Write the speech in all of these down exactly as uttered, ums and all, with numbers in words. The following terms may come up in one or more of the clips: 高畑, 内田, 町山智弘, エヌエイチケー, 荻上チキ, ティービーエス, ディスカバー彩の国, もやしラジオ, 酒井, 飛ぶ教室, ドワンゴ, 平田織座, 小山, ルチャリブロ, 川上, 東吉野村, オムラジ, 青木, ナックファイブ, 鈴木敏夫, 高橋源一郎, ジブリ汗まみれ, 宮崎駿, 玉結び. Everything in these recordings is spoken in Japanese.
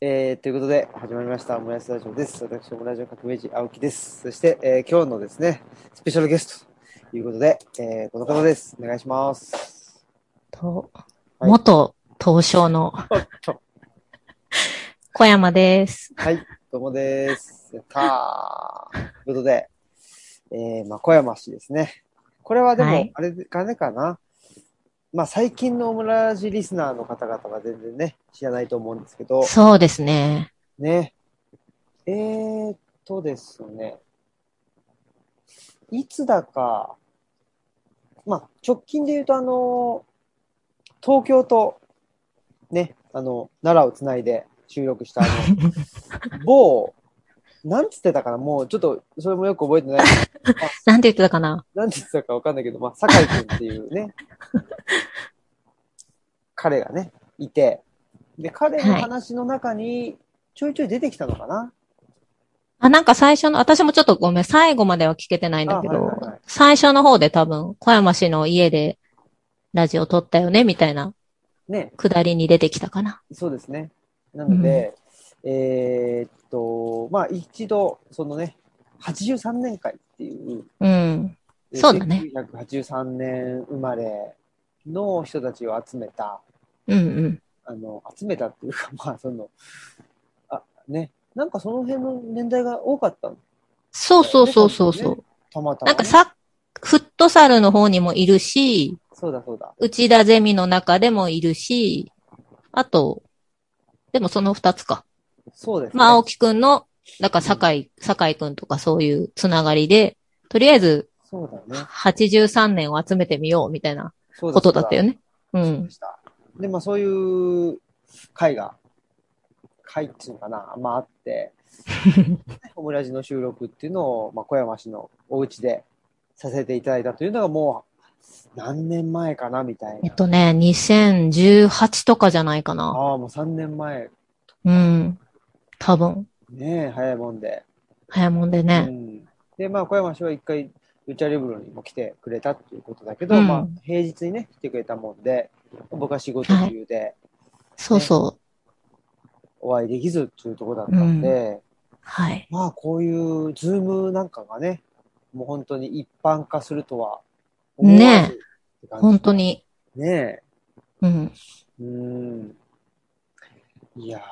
えー、ということで始まりましたもやしラジオです。私もラジオ革命児青木です。そして、えー、今日のですねスペシャルゲストということで、えー、この方です。お願いします。と、はい、元東証の小山です。はい、どうもです。やったーということで、えー、まあ、小山氏ですね。これはでもあれかねかな、はい、まあ最近のオムラジリスナーの方々は全然ね、知らないと思うんですけど。そうですね。ね。えー、っとですね。いつだか、まあ直近で言うとあの、東京とね、あの、奈良をつないで収録したあの、某、なんつってたかな、もうちょっとそれもよく覚えてない。なんて言ってたかななんて言ってたかわかんないけど、まあ、酒井君っていうね、彼がね、いて、で、彼の話の中にちょいちょい出てきたのかな、はい、あ、なんか最初の、私もちょっとごめん、最後までは聞けてないんだけど、はいはいはい、最初の方で多分、小山氏の家でラジオ撮ったよね、みたいな、ね、下りに出てきたかな。そうですね。なので、うん、えー、っと、まあ、一度、そのね、はちじゅうさんねん会っていう、うん、そうだね。せんきゅうひゃくはちじゅうさんねん生まれの人たちを集めた、うんうん、あの集めたっていうかまあそのあねなんかその辺の年代が多かったの。そうそうそうそうそう。ね、たまたま、ね、なんかさフットサルの方にもいるし、そうだそうだ。内田ゼミの中でもいるし、あとでもそのふたつか。そうですね。まあ青木くんのだから、酒井、酒井くんとかそういうつながりで、とりあえず、そうだね。はちじゅうさんねんを集めてみようみたいなことだったよね。そうだそうだ。うん。そうでした。で、まあそういう会が、会っていうのかな、まああって、オムラジの収録っていうのを、まあ小山氏のお家でさせていただいたというのがもう何年前かなみたいな。えっとね、にせんじゅうはちとかじゃないかな。ああ、もうさんねんまえ。うん。多分。ねえ、早いもんで。早いもんでね。うん、で、まあ、小山氏は一回、ルチャリブロにも来てくれたっていうことだけど、うん、まあ、平日にね、来てくれたもんで、僕は仕事中で、はいね。そうそう。お会いできずっていうところだったんで、うん、はい。まあ、こういう、ズームなんかがね、もう本当に一般化するとは思わずって感じ。ねえ、本当に。ねえ。うん。うん。いやー。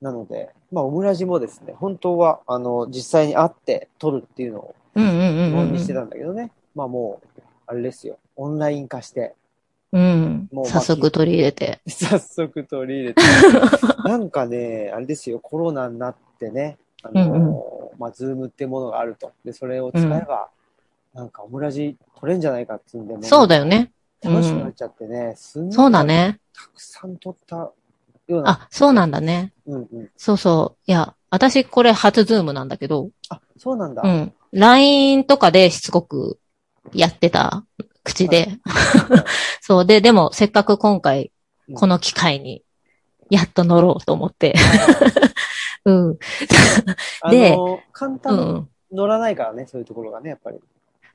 なので、まあ、オムラジもですね、本当は、あの、実際に会って撮るっていうのを、うんうんうんうん。にしてたんだけどね。まあ、もう、あれですよ。オンライン化して。うん。もう、早速取り入れて。早速取り入れて。なんかね、あれですよ。コロナになってね、あの、うんうん、まあ、ズームってものがあると。で、それを使えば、うん、なんかオムラジ撮れんじゃないかっていうんでも。そうだよね。楽しくなっちゃってね。うん、すんごい。そうだね。たくさん撮った。あ、そうなんだね、うんうん。そうそう。いや、私これ初ズームなんだけど。あ、そうなんだ。うん。ライン とかでしつこくやってた口で。はい、そうで、でもせっかく今回この機会にやっと乗ろうと思って。うん。で、あの簡単に乗らないからね、うん、そういうところがね、やっぱり。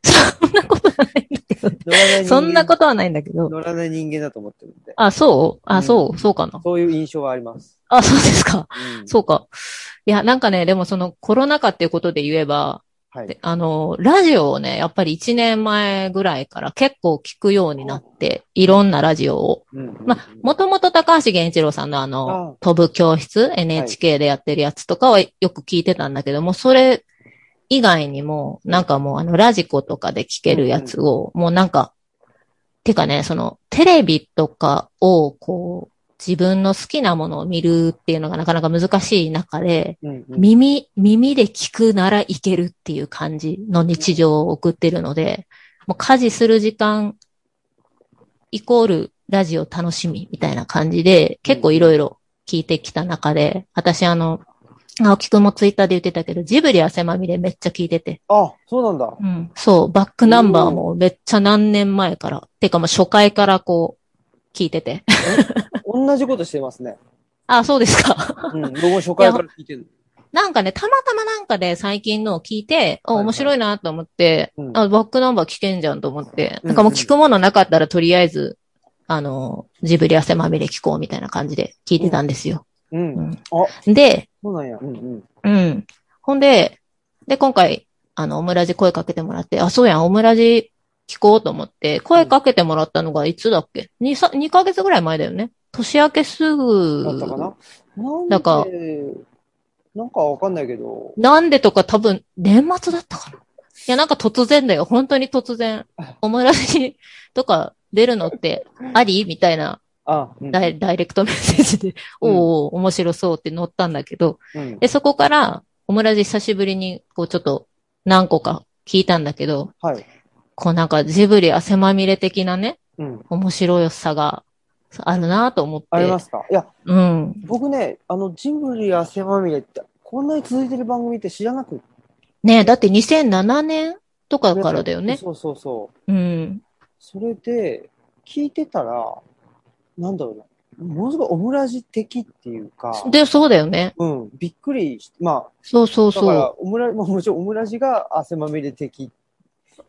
そんなことはないんだけど。そんなことはないんだけど。乗らない人間だと思ってるんで。あ、そうあ、うん、そう、そうかな。そういう印象はあります。あ、そうですか、うん。そうか。いや、なんかね、でもそのコロナ禍っていうことで言えば、はい、あの、ラジオをね、やっぱりいちねんまえぐらいから結構聞くようになって、いろんなラジオを。うんうんうん、まあ、もともと高橋源一郎さんのあの、あ飛ぶ教室、エヌエイチケー でやってるやつとかはよく聞いてたんだけども、それ、以外にも、なんかもうあの、ラジコとかで聞けるやつを、もうなんか、てかね、その、テレビとかを、こう、自分の好きなものを見るっていうのがなかなか難しい中で、耳、耳で聞くならいけるっていう感じの日常を送ってるので、もう家事する時間、イコールラジオ楽しみみたいな感じで、結構いろいろ聞いてきた中で、私あの、青木くんもツイッターで言ってたけど、ジブリ汗まみれめっちゃ聞いてて。あ、そうなんだ。うん。そう、バックナンバーもめっちゃ何年前から。てかもう初回からこう、聞いてて。同じことしてますね。あ、そうですか。うん、僕も初回から聞いてる。なんかね、たまたまなんかで最近のを聞いて、あ、面白いなと思って、はいはい、あ、バックナンバー聞けんじゃんと思って、うん、なんかもう聞くものなかったらとりあえず、あの、ジブリ汗まみれ聞こうみたいな感じで聞いてたんですよ。うんうん。うん、あで、そうなんや。うんうん。うん。ほんで、で、今回、あの、オムラジ声かけてもらって、あ、そうやん、オムラジ聞こうと思って、声かけてもらったのがいつだっけ ?に、にかげつぐらい前だよね。年明けすぐ。だったかななんか、なんかわかんないけど。なんでとか多分、年末だったかな。いや、なんか突然だよ。本当に突然。オムラジとか出るのってありみたいな。ああうん、ダイレクトメッセージで、おお、面白そうって載ったんだけど、うん、でそこから、オムラジ久しぶりに、こうちょっと何個か聞いたんだけど、はい、こうなんかジブリ汗まみれ的なね、うん、面白さがあるなと思って。ありますかいや、うん、僕ね、あのジブリ汗まみれって、こんなに続いてる番組って知らなくねえ、だってにせんななねんとかからだよね。そうそうそう。うん。それで、聞いてたら、なんだろうな。ものすごいオムラジ的っていうか。で、そうだよね。うん。びっくりし、まあ。そうそうそう。だから、オムラジ、まあもちろんオムラジが汗まみれ的。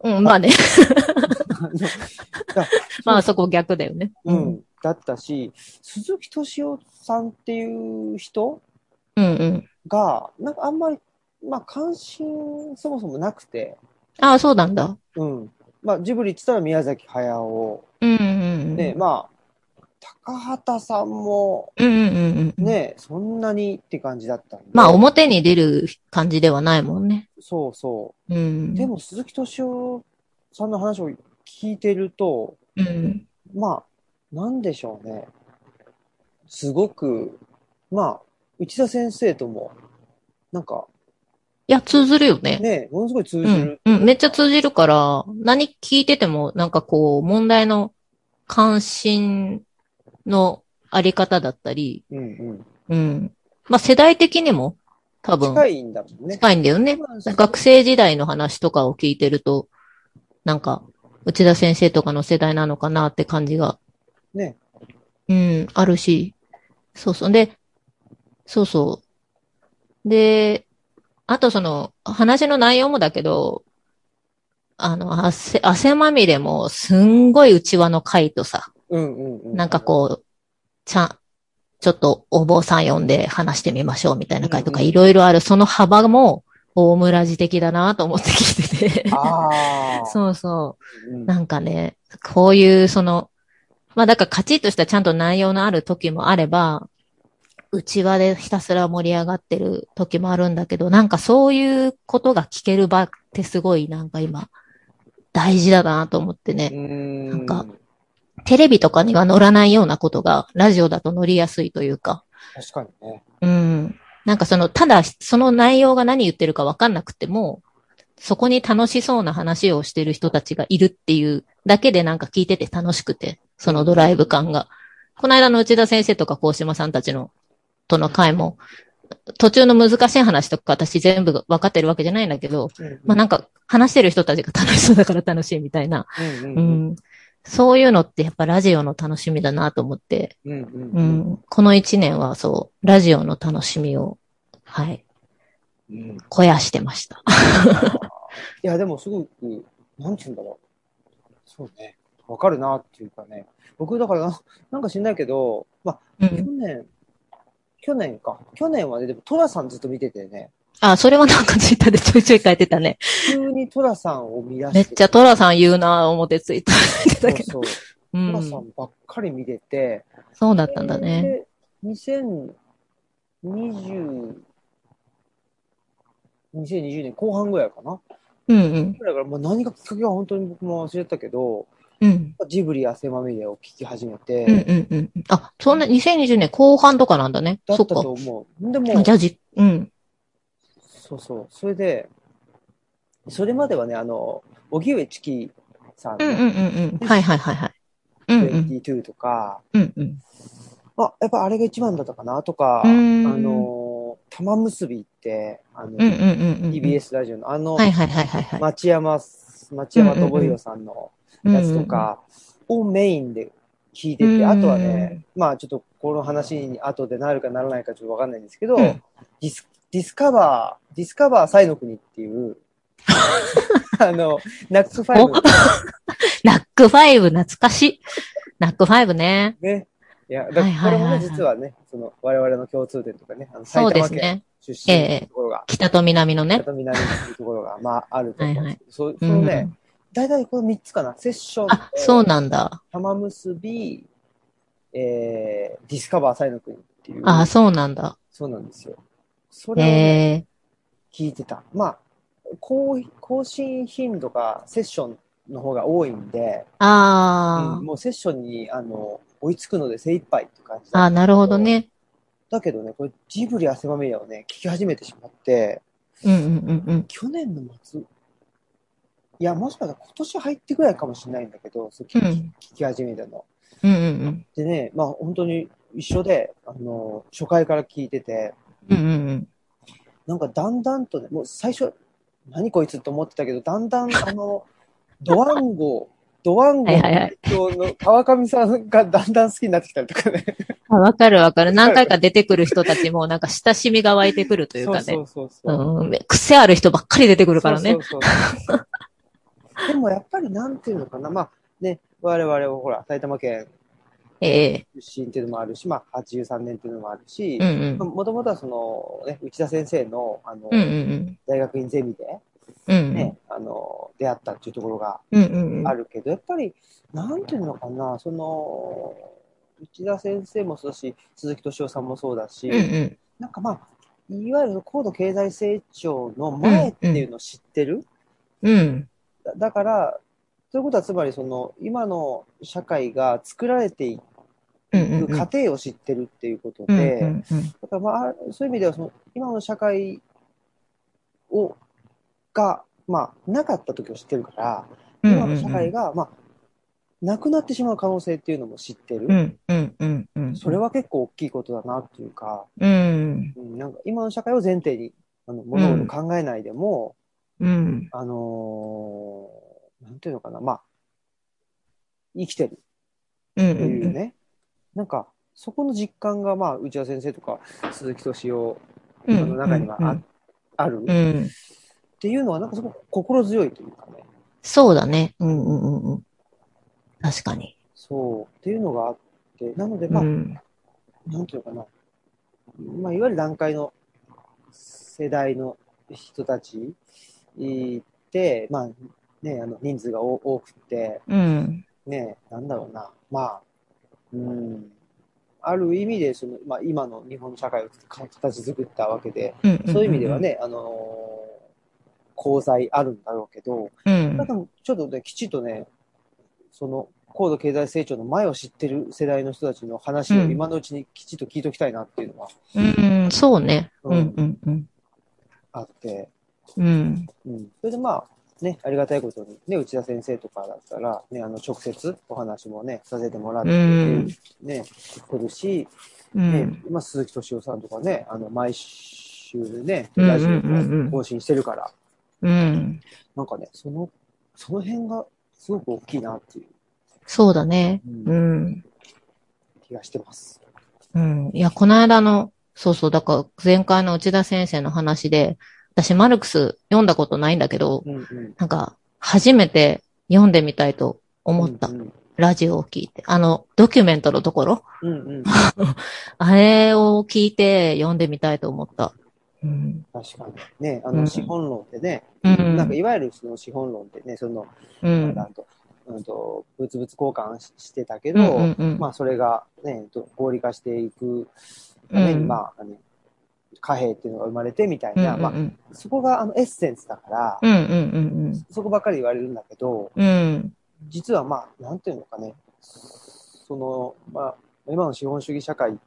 うん、まあね。まあそこ逆だよね。うん。だったし、鈴木敏夫さんっていう人が、うんうん、なんかあんまり、まあ関心そもそもなくて。ああ、そうなんだ。うん。まあジブリって言ったら宮崎駿。うんうんうん。ね、まあ、高畑さんも、ね、うんうんうん、そんなにって感じだったんで。まあ、表に出る感じではないもんね。そうそう。うん、でも、鈴木敏夫さんの話を聞いてると、うん、まあ、なんでしょうね。すごく、まあ、内田先生とも、なんか、いや、通ずるよね。ね、ものすごい通じる、うん。うん、めっちゃ通じるから、何聞いてても、なんかこう、問題の関心、のあり方だったり、うんうん、うん、まあ世代的にも多分近いんだもんね。近いんだよね。学生時代の話とかを聞いてると、なんか内田先生とかの世代なのかなって感じがね、うんあるし、そうそうで、そうそうで、あとその話の内容もだけど、あの汗汗まみれもすんごい内輪の回とさ。うんうんうん、なんかこう、ちゃん、ちょっとお坊さん呼んで話してみましょうみたいな回とかいろいろある、その幅も大村寺的だなと思って聞いててあ。そうそう。なんかね、こういうその、まあだからカチッとしたちゃんと内容のある時もあれば、内輪でひたすら盛り上がってる時もあるんだけど、なんかそういうことが聞ける場ってすごいなんか今、大事だなと思ってね。うんなんかテレビとかには載らないようなことが、ラジオだと載りやすいというか。確かにね。うん。なんかその、ただ、その内容が何言ってるか分かんなくても、そこに楽しそうな話をしてる人たちがいるっていうだけでなんか聞いてて楽しくて、そのドライブ感が。この間の内田先生とか高島さんたちの、との会も、途中の難しい話とか私全部分かってるわけじゃないんだけど、うんうん、まあなんか話してる人たちが楽しそうだから楽しいみたいな。うんうんうんうんそういうのってやっぱラジオの楽しみだなと思って、うんうんうんうん、この一年はそう、ラジオの楽しみを、はい、うん、肥やしてました。いや、でもすごく、なんて言うんだろう。そうね、わかるなっていうかね。僕だから、なんか知んないけど、まあ、うん、去年、去年か。去年はね、でもトラさんずっと見ててね。あ、それはなんかツイッターでちょいちょい書いてたね。急にトラさんを見出して。めっちゃトラさん言うなぁ、表ツイッターでたけど。そうそう、うん。トラさんばっかり見てて。そうだったんだね。で、にせんにじゅうねんこうはんぐらいかな。うんうん。だから、まあ、何がきっかけは本当に僕も忘れたけど、うん、ジブリ汗まみれを聞き始めて。うんうんうん。あ、そんなにせんにじゅうねんこうはんとかなんだね。だったと思う。でも。じゃあじ、うん。そうそう。それで、それまではね、あの、荻上チキさん。うんうんうんうん。はいはいはいはい。にじゅうにとか、うんうん。まあ、やっぱあれが一番だったかなとか、あの、玉結びって、あの、うんうんうんうん、ティービーエス ラジオの、あの、はいはいはいはい、町山、町山智弘さんのやつとかをメインで聞いてて、うんうんうん、あとはね、まあちょっとこの話に後でなるかならないかちょっとわかんないんですけど、うん、ディスディスカバー、ディスカバーサイの国っていう、あの、ナックファイブ。ナックファイブ懐かしい。ナックファイブね。ね。いや、だからこれもね、実はね、その、我々の共通点とかね、あの、埼玉県出身のところが、ねえー、北と南のね。北と南のところが、まあ、あると思うんですけど、そ, そのね、うん、大体このみっつかな、セッション、あ、そうなんだ。玉結び、えー、ディスカバー彩の国っていう。あ、そうなんだ。そうなんですよ。それを、ねえー、聞いてた。まあ、更、更新頻度がセッションの方が多いんで、あ、うん、もうセッションに、あの、追いつくので精一杯って感じ。ああ、なるほどね。だけどね、これジブリ汗まみれをね、聞き始めてしまって、うんうんうんうん、去年の末、いや、もしかしたら今年入ってくらいかもしれないんだけど、それ 聞,、うん、聞き始めたの、うんうんうん。でね、まあ本当に一緒で、あの、初回から聞いてて、うんうんうん、なんかだんだんとね、もう最初、何こいつと思ってたけど、だんだんあの、ドワンゴ、ドワンゴの川上さんがだんだん好きになってきたりとかね。わかるわかる。何回か出てくる人たちもなんか親しみが湧いてくるというかね。そうそうそうそう、うん。癖ある人ばっかり出てくるからね。そうそうそうそうでもやっぱりなんていうのかな。まあね、我々はほら、埼玉県出身っていうのもあるし、えー、まあはちじゅうさんねんっていうのもあるし、もともとはその、ね、内田先生の、あの、うんうんうん、大学院ゼミで、うんね、あの出会ったっていうところがあるけど、うんうんうん、やっぱりなんていうのかな、その内田先生もそうだし鈴木敏夫さんもそうだし、うんうん、なんかまあいわゆる高度経済成長の前っていうのを知ってる、うんうん、だ, だからということはつまりその今の社会が作られていく過程を知ってるっていうことで、うんうんうん、だからまあそういう意味ではその今の社会をが、まあ、なかった時を知ってるから、うんうんうん、今の社会が、まあ、なくなってしまう可能性っていうのも知ってる、うんうんうんうん、それは結構大きいことだなっていうか、うんうん、なんか今の社会を前提にあの物事を考えないでも、うん、あのー、なんていうのかな、まあ、生きてるというね、うんうんうん、なんかそこの実感が、まあ、内田先生とか鈴木敏夫の中には あ,、うんうんうん、ある、うんっていうのはなんかすごく心強いというかね。そうだね。うんうんうん。確かに。そう。っていうのがあって、なのでまあ、うん、なんていうかな。まあ、いわゆる団塊の世代の人たちって、まあね、あの人数が多くて、うん、ね、なんだろうな。まあ、うん。ある意味でその、まあ、今の日本の社会を形作ったわけで、うんうんうんうん、そういう意味ではね、あのー、功罪あるんだろうけど、うん、だからちょっとね、きちっとね、その高度経済成長の前を知ってる世代の人たちの話を今のうちにきちっと聞いときたいなっていうのは、うんうん、そうね、うんうんうん、あって、うんうん、それでまあね、ありがたいことにね、内田先生とかだったらね、あの直接お話もねさせてもらってね、うん、来るし、うんね、まあ、鈴木敏夫さんとかね、あの毎週ねラジオを更新してるから。うん、なんかね、その、その辺がすごく大きいなっていう。そうだね。うん。うん、気がしてます。うん。いや、この間の、そうそう、だから前回の内田先生の話で、私マルクス読んだことないんだけど、うんうん、なんか初めて読んでみたいと思った。うんうん、ラジオを聞いて。あの、ドキュメントのところ、うんうん、あれを聞いて読んでみたいと思った。うん、確かにね、あの資本論ってね、うん、なんかいわゆるその資本論ってね、その、うん、なんと、うんと、物々交換してたけど、うんうんうん、まあそれがね、合理化していくために、うん、まあ、あの貨幣っていうのが生まれてみたいな、うんうんうん、まあそこがあのエッセンスだから、うんうんうんうん、そこばっかり言われるんだけど、うん、実はまあなんていうのかね、そのまあ今の資本主義社会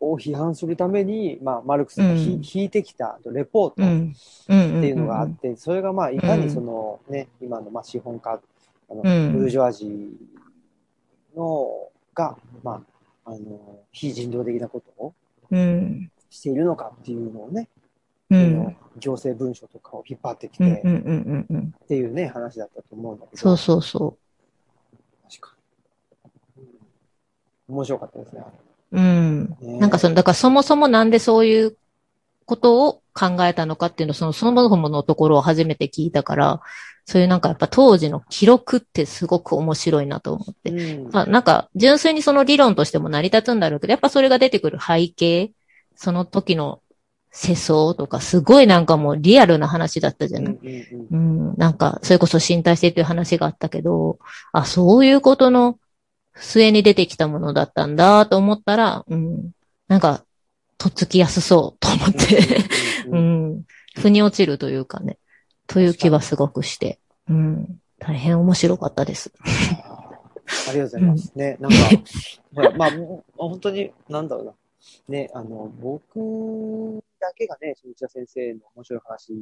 を批判するために、まあ、マルクスが、うん、引いてきたレポートっていうのがあって、うん、それがまあいかにその、ね、うん、今のまあ資本家、あの、うん、ブルジョワジーのが、まあ、あの非人道的なことをしているのかっていうのをね、うん、行政文書とかを引っ張ってきて、うんうんうんうん、っていうね話だったと思うんだけど、そうそうそう、確かに、うん、面白かったですね。うん。なんかその、だからそもそもなんでそういうことを考えたのかっていうのをそのそのもののところを初めて聞いたから、そういうなんかやっぱ当時の記録ってすごく面白いなと思って、うん、まあなんか純粋にその理論としても成り立つんだろうけど、やっぱそれが出てくる背景、その時の世相とかすごいなんかもうリアルな話だったじゃない、うんうんうん、なんかそれこそ身体性という話があったけど、あ、そういうことの末に出てきたものだったんだと思ったら、うん、なんかとっつきやすそうと思ってうんうん、うん、腑に落ちるというかね、という気はすごくして、うん、大変面白かったです。ありがとうございます。うん、ね、なんかほらまあ本当になんだろうな。ね、あの、僕だけがね、内田先生の面白い話、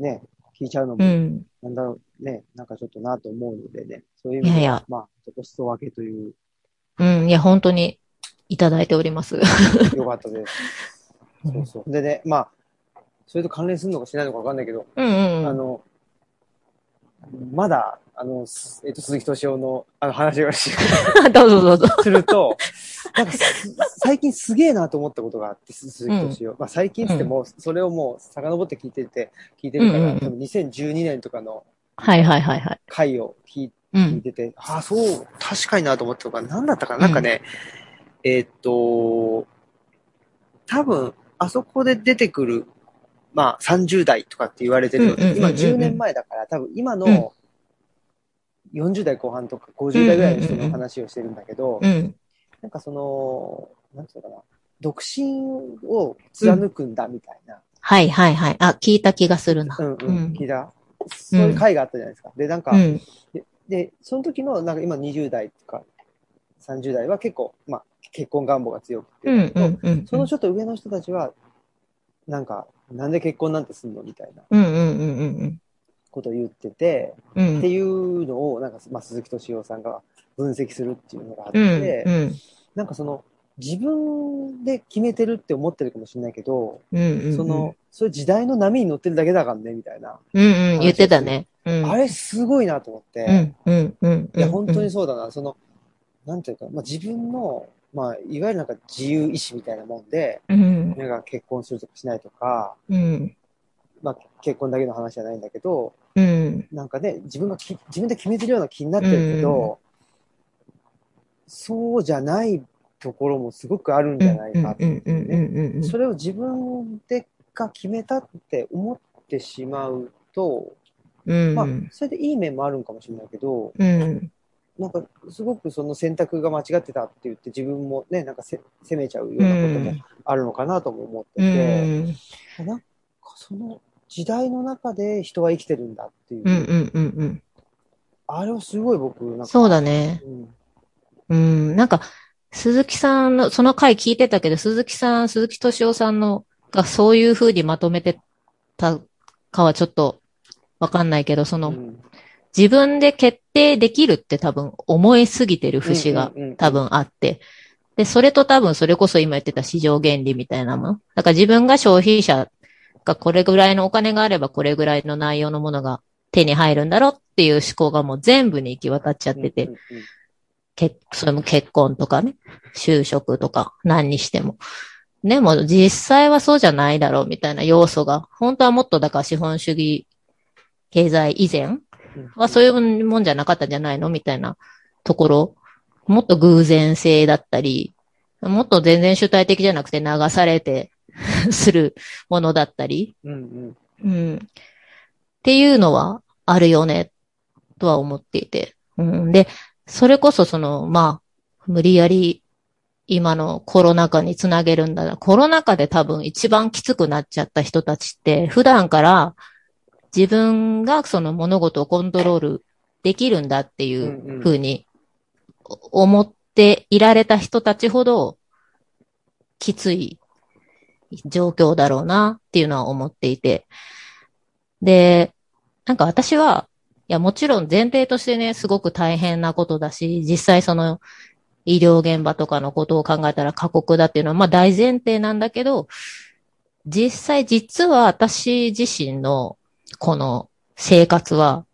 ね、聞いちゃうのも、うん、なんだろう、ね、なんかちょっとなと思うのでね、そういう意味では、いやいやまあ、ちょっと裾分けという。うん、いや、本当にいただいております。よかったです。そうそう。でね、まあ、それと関連するのかしないのかわかんないけど、うんうんうん、あの、まだ、あの、えっと、鈴木敏夫の、あの、話をし、どうぞどうぞ。すると、なんか最近すげえなと思ったことがあって、鈴木敏夫、うん。まあ最近っても、それをもう遡って聞いてて、聞いてるから、うんうん、多分にせんじゅうにねんとかの、はいはいはいはい。回を聞いてて、うん、ああ、そう、確かになと思ったのが、何だったかな、うん、なんかね、えー、っと、多分、あそこで出てくる、まあさんじゅう代とかって言われてるので、今じゅうねんまえだから、多分今のよんじゅうだいこう半とかごじゅうだいぐらいの人の話をしてるんだけど、うんうんうん、なんかその、なんていうのかな、独身を貫くんだみたいな、うん。はいはいはい。あ、聞いた気がするな。うんうん、聞いた。そういう回があったじゃないですか。で、なんか、うん、で, で、その時の、なんか今にじゅうだいとかさんじゅうだいは結構、まあ結婚願望が強くて、うんうんうんうん、そのちょっと上の人たちは、なんか、なんで結婚なんてすんのみたいなことを言ってて、うんうん、っていうのをなんか、まあ、鈴木敏夫さんが分析するっていうのがあって、うんうん、なんかその自分で決めてるって思ってるかもしれないけど、うんうんうん、そのそういう時代の波に乗ってるだけだからねみたいな、うんうん、言ってたね、うん、あれすごいなと思って、うんうんうん、いや本当にそうだな、そのなんていうか、まあ、自分のまあ、いわゆるなんか自由意志みたいなもんで、うん、なんか結婚するとかしないとか、うん、まあ結婚だけの話じゃないんだけど、うん、なんかね、自分がき、自分で決めてるような気になってるけど、うん、そうじゃないところもすごくあるんじゃないかっていうね。それを自分でが決めたって思ってしまうと、うん、まあ、それでいい面もあるんかもしれないけど、うんなんかすごくその選択が間違ってたって言って自分もねなんか責めちゃうようなこともあるのかなとも思ってて、うん、なんかその時代の中で人は生きてるんだっていう、うんうんうんうん、あれをすごい僕なんかそうだね、うん、うんなんか鈴木さんのその回聞いてたけど鈴木さん鈴木敏夫さんのがそういう風にまとめてたかはちょっとわかんないけどその、うん自分で決定できるって多分思いすぎてる節が多分あって、うんうんうん、でそれと多分それこそ今言ってた市場原理みたいなものだから自分が消費者がこれぐらいのお金があればこれぐらいの内容のものが手に入るんだろうっていう思考がもう全部に行き渡っちゃってて、うんうんうん、けそれも結婚とかね就職とか何にしてもでも実際はそうじゃないだろうみたいな要素が本当はもっとだから資本主義経済以前はそういうもんじゃなかったんじゃないのみたいなところ。もっと偶然性だったり、もっと全然主体的じゃなくて流されてするものだったり、うんうんうん、っていうのはあるよね、とは思っていて、うん。で、それこそその、まあ、無理やり今のコロナ禍につなげるんだな。コロナ禍で多分一番きつくなっちゃった人たちって、普段から自分がその物事をコントロールできるんだっていう風に思っていられた人たちほどきつい状況だろうなっていうのは思っていて。で、なんか私は、いやもちろん前提としてね、すごく大変なことだし、実際その医療現場とかのことを考えたら過酷だっていうのはまあ大前提なんだけど、実際実は私自身のこの生活は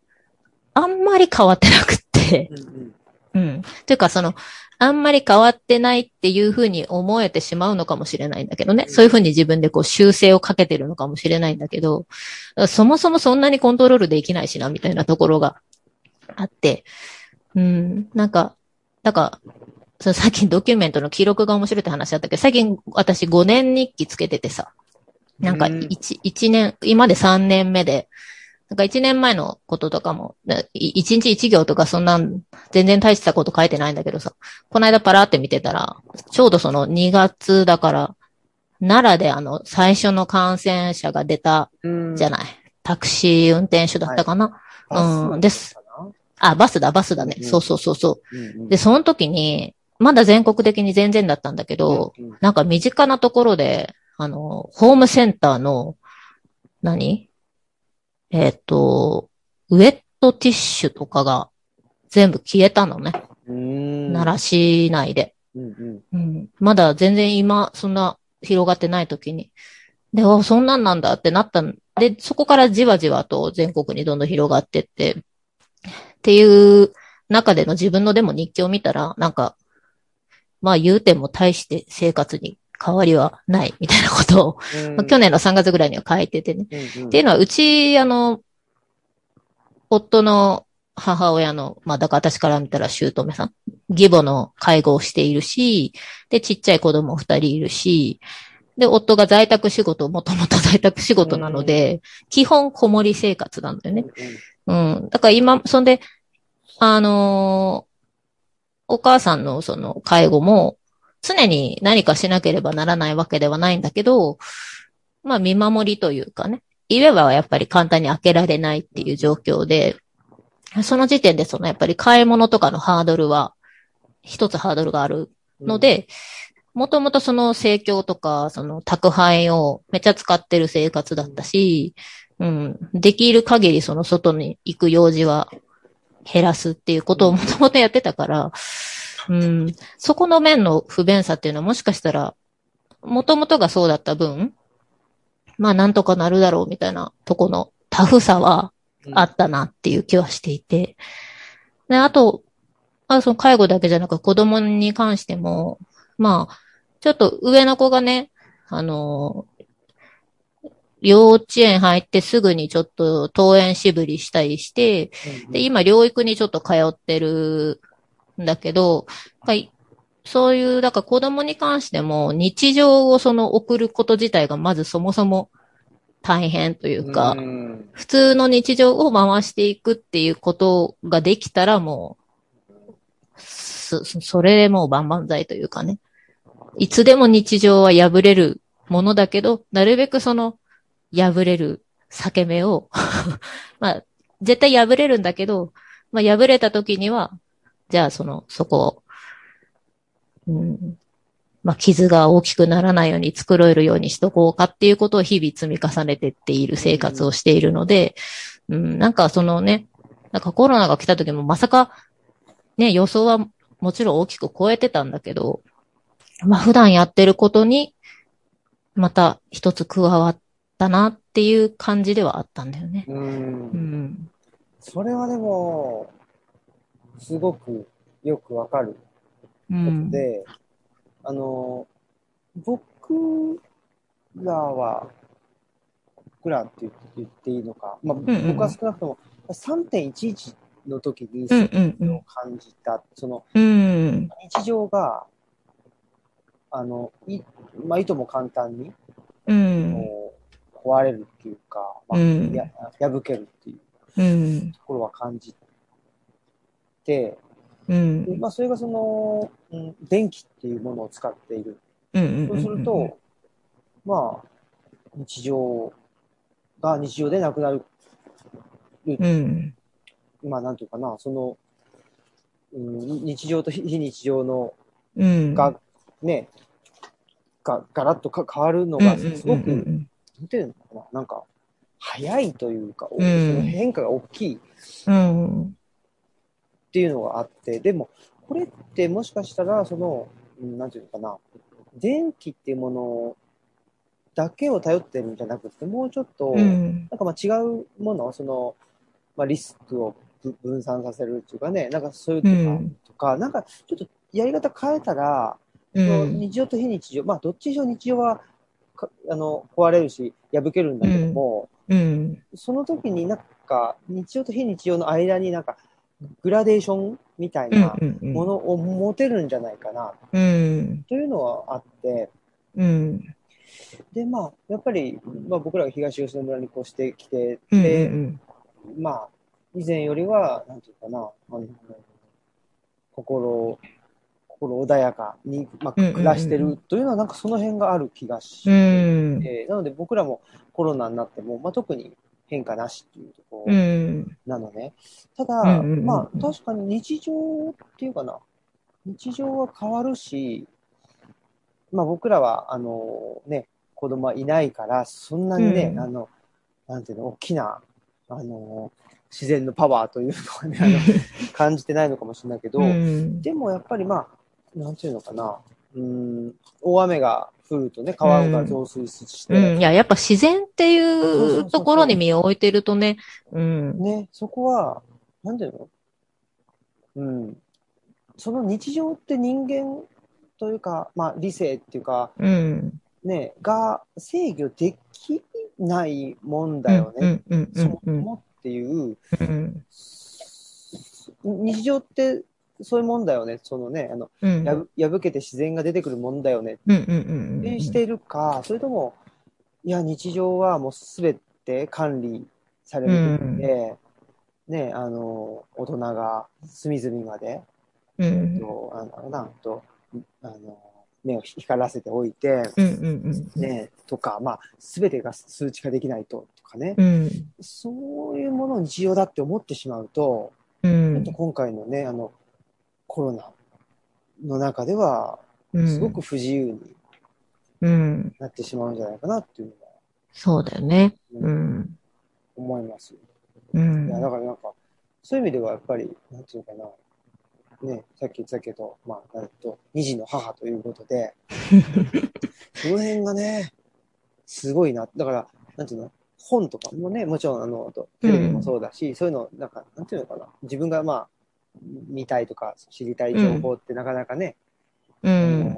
あんまり変わってなくって、うんうん、うん。というか、その、あんまり変わってないっていうふうに思えてしまうのかもしれないんだけどね。そういうふうに自分でこう修正をかけてるのかもしれないんだけど、そもそもそんなにコントロールできないしな、みたいなところがあって。うん、なんか、なんか、そのさっきドキュメントの記録が面白いって話あったけど、最近私ごねん日記つけててさ、なんか一、一年、今でさんねんめで、なんか一年前のこととかも、一日一行とかそんなん全然大したこと書いてないんだけどさ、この間パラって見てたら、ちょうどそのにがつだから、奈良であの最初の感染者が出たじゃない。タクシー運転手だったかな、はい、うん、です。あ、バスだ、バスだね。うん、そうそうそうそう、うんうん。で、その時に、まだ全国的に全然だったんだけど、うんうん、なんか身近なところで、あの、ホームセンターの、何えっと、ウェットティッシュとかが全部消えたのね。うーん奈良市内で、うんうんうん。まだ全然今、そんな広がってない時に。で、お、そんなんなんだってなったんで、そこからじわじわと全国にどんどん広がってって、っていう中での自分のでも日記を見たら、なんか、まあ言うても大して生活に変わりはないみたいなことを、うんまあ、去年のさんがつぐらいには書いててね、うんうん。っていうのは、うち、あの、夫の母親の、まあだから私から見たら姑さん、義母の介護をしているし、で、ちっちゃい子供二人いるし、で、夫が在宅仕事、もともと在宅仕事なので、うん、基本こもり生活なんだよね。うん。うん、だから今、そんで、あのー、お母さんのその介護も、常に何かしなければならないわけではないんだけど、まあ見守りというかね、言えばやっぱり簡単に開けられないっていう状況で、その時点でそのやっぱり買い物とかのハードルは、一つハードルがあるので、もともとその生協とか、その宅配をめっちゃ使ってる生活だったし、うん、できる限りその外に行く用事は減らすっていうことをもともとやってたから、うん、そこの面の不便さっていうのはもしかしたら、もともとがそうだった分、まあなんとかなるだろうみたいなとこのタフさはあったなっていう気はしていて。で、あと、あその介護だけじゃなく子供に関しても、まあ、ちょっと上の子がね、あの、幼稚園入ってすぐにちょっと登園しぶりしたりして、で、今療育にちょっと通ってる、だけど、そういう、だから子供に関しても日常をその送ること自体がまずそもそも大変というか、うん普通の日常を回していくっていうことができたらもう、そ, それでもう万々歳というかね。いつでも日常は破れるものだけど、なるべくその破れる裂け目を、まあ絶対破れるんだけど、まあ破れた時には、じゃあ、その、そこを、うん、まあ、傷が大きくならないように繕えるようにしとこうかっていうことを日々積み重ねてっている生活をしているので、うん、なんかそのね、なんかコロナが来た時もまさか、ね、予想はもちろん大きく超えてたんだけど、まあ、普段やってることに、また一つ加わったなっていう感じではあったんだよね。うん。うん、それはでも、すごくよくわかることで、うん、あの僕らは僕らって言っていいのか、まあ、うんうん、僕は少なくとも さんてんいちいち の時にそういうのを感じた、うんうん、その、うんうん、日常があの い,、まあ、いとも簡単に、うん、壊れるっていうか、まあうん、や破けるっていうところは感じた。で、うんでまあ、それがその、うん、電気っていうものを使っている、うんうんうんうん、そうするとまあ日常が日常でなくなる、うん、まあなんていうかなその、うん、日常と非日常のが、うん、ねがガラッとか変わるのがすごく、うんうんうん、なんていうのかななんか早いというか、うん、その変化が大きい。うんっていうのがあって、でも、これってもしかしたら、その、なんていうのかな、電気っていうものだけを頼ってるんじゃなくて、もうちょっと、うん、なんかまあ違うもの、その、まあ、リスクを分散させるっていうかね、なんかそういうと か,、うん、とかなんかちょっとやり方変えたら、うん、日常と非日常、まあどっちにしろ日常はあの壊れるし破けるんだけども、うんうん、その時になんか日常と非日常の間になんかグラデーションみたいなものを持てるんじゃないかな、うん、というのはあって、うん、でまあやっぱり、まあ、僕らが東吉野村に越してきてて、うんうん、まあ以前よりはなんていうかな、あの心心穏やかに、まあ、暮らしてるというのはなんかその辺がある気がして、うんえー、なので僕らもコロナになっても、まあ、特に変化なしっていうところなのね、うん、ただ、うん、まあ確かに日常っていうかな、日常は変わるし、まあ僕らはあのね子供はいないからそんなにね、うん、あのなんていうの大きなあの自然のパワーというのをねあの感じてないのかもしれないけど、うん、でもやっぱりまあなんていうのかな、うーん大雨が降るとね川が増水して、うんうん、いややっぱ自然っていうところに身を置いてるとね、うんねそこはなんていうの、うんその日常って人間というかまあ理性っていうか、うん、ねが制御できないもんだよね、うんうんうんうん、そう思っていう、うん、日常ってそういうもんだよね、そのねあの、うん、破けて自然が出てくるもんだよねってしてるか、それともいや日常はもうすべて管理されるので、うん、ねあの大人が隅々まで、うんえー、とあのなんとあの目を光らせておいて、うんうんうんね、とかまあすべてが数値化できないととかね、うん、そういうものを日常だって思ってしまうと、うん、ちょっと今回のねあのコロナの中ではすごく不自由になってしまうんじゃないかなっていうのは、うんうん、そうだよね、うん、思います、うん、いやだからなんかそういう意味ではやっぱりなんていうかな、ね、さっき言ったけど、まあ、なんと二児の母ということでその辺がねすごいな、だからなんていうの本とかもねもちろんあのテレビもそうだし、うん、そういうのなんかなんていうのかな、自分がまあ見たいとか知りたい情報ってなかなかね、うん、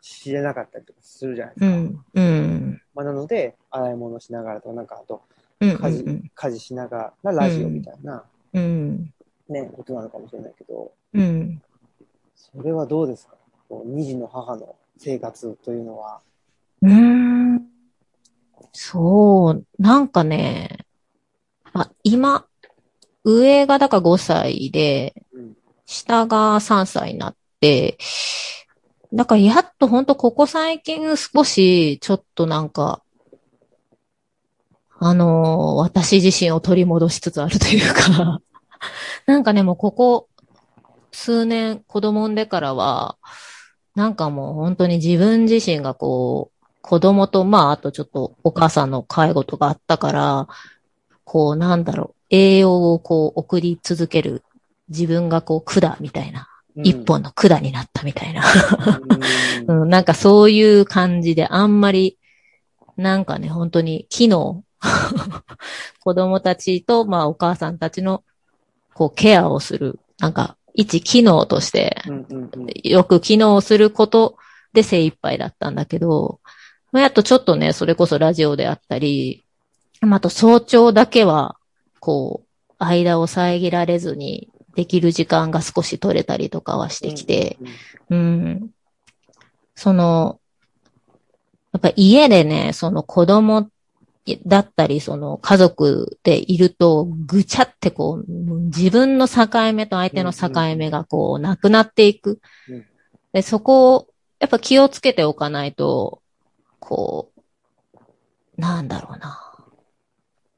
知れなかったりとかするじゃないですか、うんうんまあ、なので洗い物しながらとかなんかあと家 事,、うんうん、家事しながらラジオみたいな、うん、ねことなのかもしれないけど、うん、それはどうですか、二児の母の生活というのは。うーんそうなんかね、まあ、今上がだからごさいで、下がさんさいになって、だからやっとほんとここ最近少しちょっとなんか、あのー、私自身を取り戻しつつあるというか、なんかねもうここ数年子供産んでからは、なんかもう本当に自分自身がこう、子供とまああとちょっとお母さんの介護とかあったから、こうなんだろう、栄養をこう送り続ける自分がこう管みたいな、うん、一本の管になったみたいな、うん、なんかそういう感じであんまりなんかね本当に機能子供たちとまあお母さんたちのこうケアをするなんか一機能としてよく機能することで精一杯だったんだけど、まあ、やっとちょっとねそれこそラジオであったりあと早朝だけはこう、間を遮られずにできる時間が少し取れたりとかはしてきて、うん、うん、その、やっぱ家でね、その子供だったり、その家族でいると、ぐちゃってこう、自分の境目と相手の境目がこう、なくなっていく。で、そこを、やっぱ気をつけておかないと、こう、なんだろうな。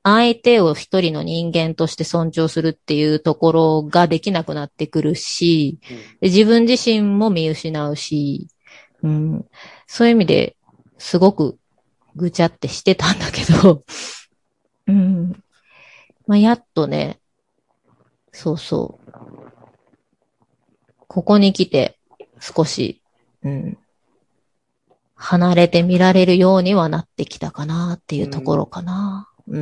相手を一人の人間として尊重するっていうところができなくなってくるし、自分自身も見失うし、うん、そういう意味ですごくぐちゃってしてたんだけど、うんまあ、やっとね、そうそう、ここに来て少し、うん、離れて見られるようにはなってきたかなっていうところかな。うんう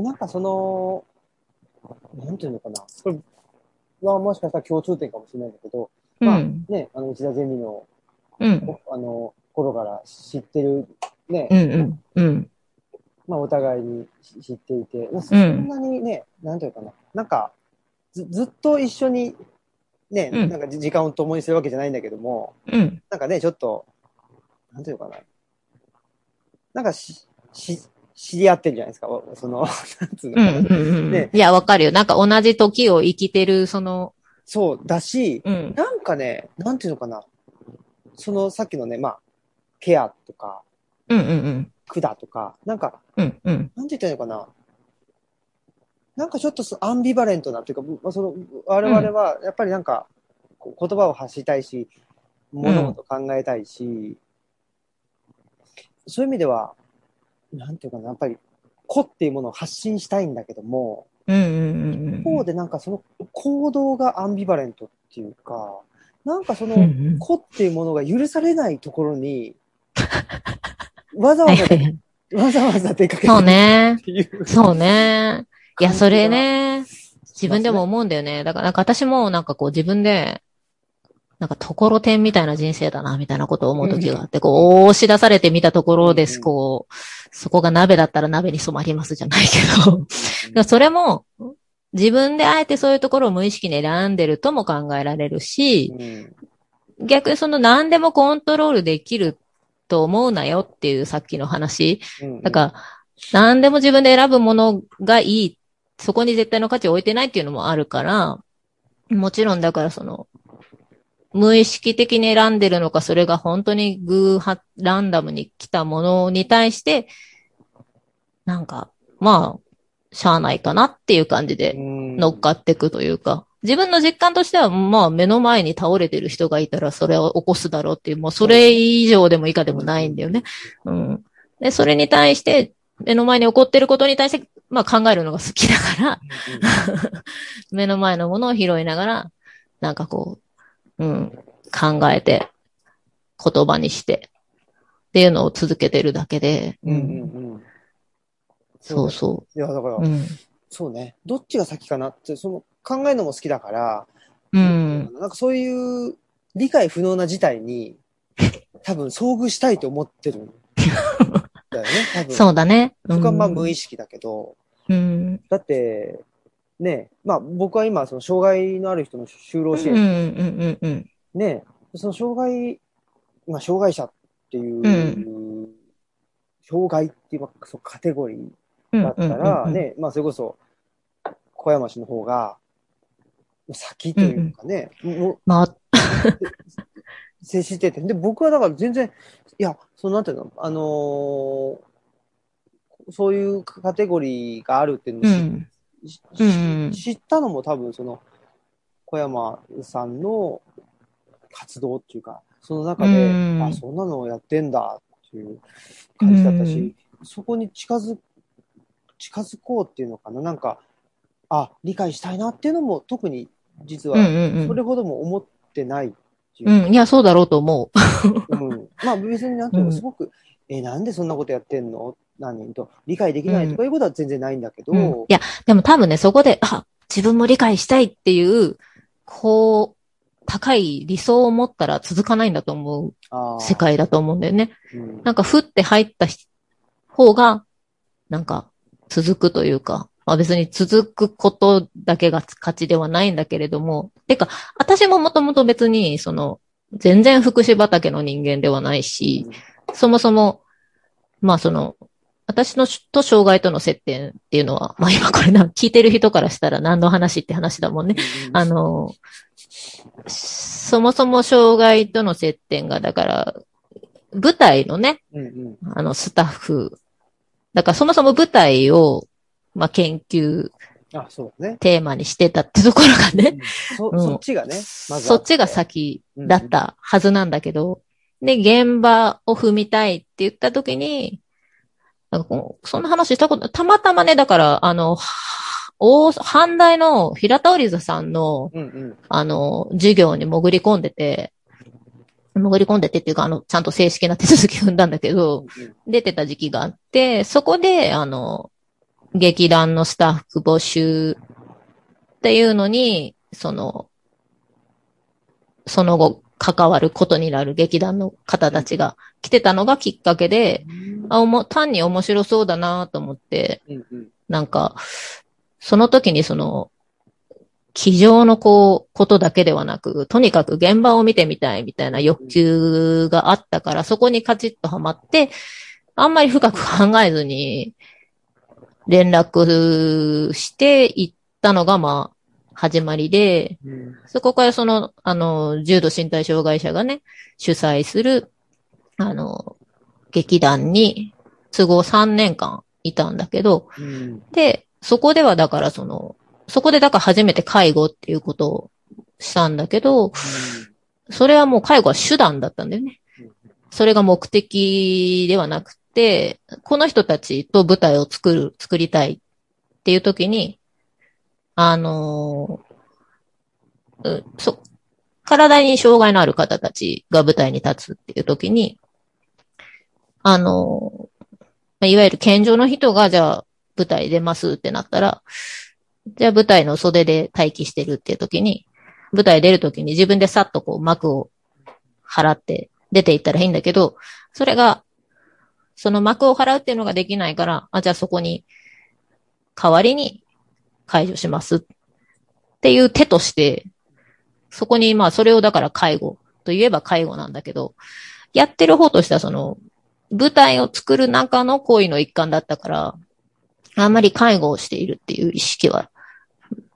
ん、なんかそのなんていうのかな。これはもしかしたら共通点かもしれないんだけど、うん、まあね、あの、内田ゼミの、うん、あの、頃から知ってる、ね、うんうんうん、まあお互いに知っていて、そんなにね、うん、なんていうかな、なんか、ず, ずっと一緒に、ね、うん、なんか時間を共にするわけじゃないんだけども、うん、なんかね、ちょっと、なんていうかな、なんかし、し、知り合ってるじゃないですか、その、なんつうのかな、うんうんうん、ね。いや、わかるよ。なんか同じ時を生きてる、その。そう、だし、うん、なんかね、なんていうのかな、そのさっきのね、まあ、ケアとか、うんうんうん、クダとか、なんか、うんうん、なんて言ったらいいのかな、なんかちょっとアンビバレントなというか、その我々はやっぱりなんか言葉を発したいし、物事を考えたいし、うん、そういう意味では、なんていうかな、やっぱり個っていうものを発信したいんだけども、うんうんうんうん、一方でなんかその行動がアンビバレントっていうか、なんかその個っていうものが許されないところに、わざわざ、わざわざ出かけてるっていう。そうね。そうね。いや、それね、自分でも思うんだよね。だから、なんか私もなんかこう自分で、なんかところてんみたいな人生だな、みたいなことを思うときがあって、こう、押し出されてみたところです、こう、そこが鍋だったら鍋に染まりますじゃないけど。それも、自分であえてそういうところを無意識に選んでるとも考えられるし、逆にその何でもコントロールできると思うなよっていうさっきの話。だから、何でも自分で選ぶものがいい。そこに絶対の価値を置いてないっていうのもあるから、もちろんだからその、無意識的に選んでるのか、それが本当にグーは、ランダムに来たものに対して、なんか、まあ、しゃあないかなっていう感じで乗っかっていくというか、自分の実感としては、まあ目の前に倒れてる人がいたらそれを起こすだろうっていう、もうそれ以上でも以下でもないんだよね。うん。で、それに対して、目の前に起こってることに対して、まあ考えるのが好きだから、目の前のものを拾いながら、なんかこう、うん、考えて、言葉にして、っていうのを続けてるだけで、うんうんうん、そうそう。いや、だから、うん、そうね、どっちが先かなって、その考えるのも好きだから、うん、なんかそういう理解不能な事態に、多分遭遇したいと思ってる。だよね、多分そうだね。僕はまあ無意識だけど、うん、だって、ね、まあ僕は今、その障害のある人の就労支援、うんうんうんうん、ね、その障害、まあ障害者っていう、うん、障害っていうカテゴリーだったら、ね、うんうんうん、まあそれこそ、小山市の方が、先というかね、うん、まあ、接してて、で、僕はだから全然、いや、そのなんていうの、あのー、そういうカテゴリーがあるっていうのを、うんうん、知ったのも多分その小山さんの活動っていうか、その中で、うん、あ、そんなのをやってんだっていう感じだったし、うん、そこに近づ近づこうっていうのかな、なんかあ理解したいなっていうのも特に実はそれほども思ってないっていう、うんうんうん、いやそうだろうと思う。うん、まあ別になんていうのすごく、うん、えなんでそんなことやってんの何人と理解できないとかいうことは全然ないんだけど、うんうん、いやでも多分ねそこであ自分も理解したいっていうこう高い理想を持ったら続かないんだと思う世界だと思うんだよね、うん、なんかふって入った方がなんか続くというか、まあ、別に続くことだけが勝ちではないんだけれどもてか私ももともと別にその全然福祉畑の人間ではないし、そもそも、まあその、私のと障害との接点っていうのは、まあ今これな、聞いてる人からしたら何の話って話だもんね。あの、そもそも障害との接点が、だから、舞台のね、あのスタッフ、だからそもそも舞台を、まあ研究、あ、そうね。テーマにしてたってところがね、うんそ。そっちがね、まず。そっちが先だったはずなんだけど、うんうん、で、現場を踏みたいって言ったときに、なんかこう、そんな話したこと、たまたまね、だから、あの、大、阪大の平田織座さんの、うんうん、あの、授業に潜り込んでて、潜り込んでてっていうか、あの、ちゃんと正式な手続き踏んだんだけど、うんうん、出てた時期があって、そこで、あの、劇団のスタッフ募集っていうのに、その、その後関わることになる劇団の方たちが来てたのがきっかけで、あ、おも、単に面白そうだなと思って、なんか、その時にその、机上のこう、ことだけではなく、とにかく現場を見てみたいみたいな欲求があったから、そこにカチッとはまって、あんまり深く考えずに連絡して行ったのが、まあ、始まりで、うん、そこからその、あの、重度身体障害者がね、主催する、あの、劇団に都合さんねんかんいたんだけど、うん、で、そこではだからその、そこでだから初めて介護っていうことをしたんだけど、うん、それはもう介護は手段だったんだよね。それが目的ではなくて、この人たちと舞台を作る、作りたいっていう時に、あの、うそ、体に障害のある方たちが舞台に立つっていう時に、あの、いわゆる健常の人がじゃあ舞台出ますってなったら、じゃあ舞台の袖で待機してるっていう時に、舞台出る時に自分でさっとこう幕を払って出ていったらいいんだけど、それが、その幕を払うっていうのができないから、あ、じゃあそこに、代わりに介助しますっていう手として、そこにまあそれをだから介護といえば介護なんだけど、やってる方としてはその、舞台を作る中の行為の一環だったから、あんまり介護をしているっていう意識は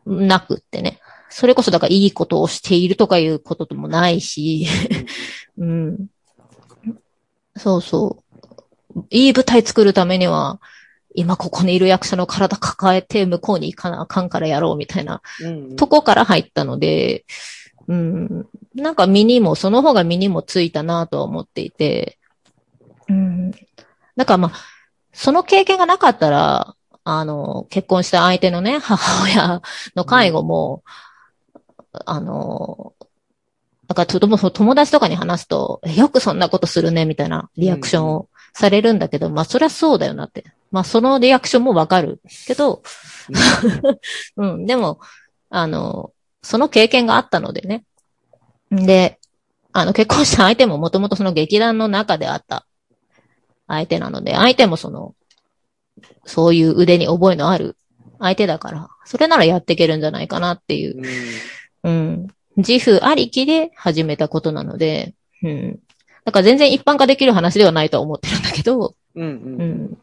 なくってね。それこそだからいいことをしているとかいうことでもないし、うん、そうそう。いい舞台作るためには、今ここにいる役者の体抱えて向こうに行かなあかんからやろうみたいなとこから入ったので、うん、なんか身にも、その方が身にもついたなとは思っていて、うん、だからまあ、その経験がなかったら、あの、結婚した相手のね、母親の介護も、うん、あの、だから友達とかに話すと、よくそんなことするね、みたいなリアクションをされるんだけど、うん、まあ、そりゃそうだよなって。まあ、そのリアクションもわかるけど、うん、うん、でも、あの、その経験があったのでね。で、あの、結婚した相手ももともとその劇団の中であった相手なので、相手もその、そういう腕に覚えのある相手だから、それならやっていけるんじゃないかなっていう、うん、自負ありきで始めたことなので、うん。だから全然一般化できる話ではないとは思ってるんだけど、うんうんうん、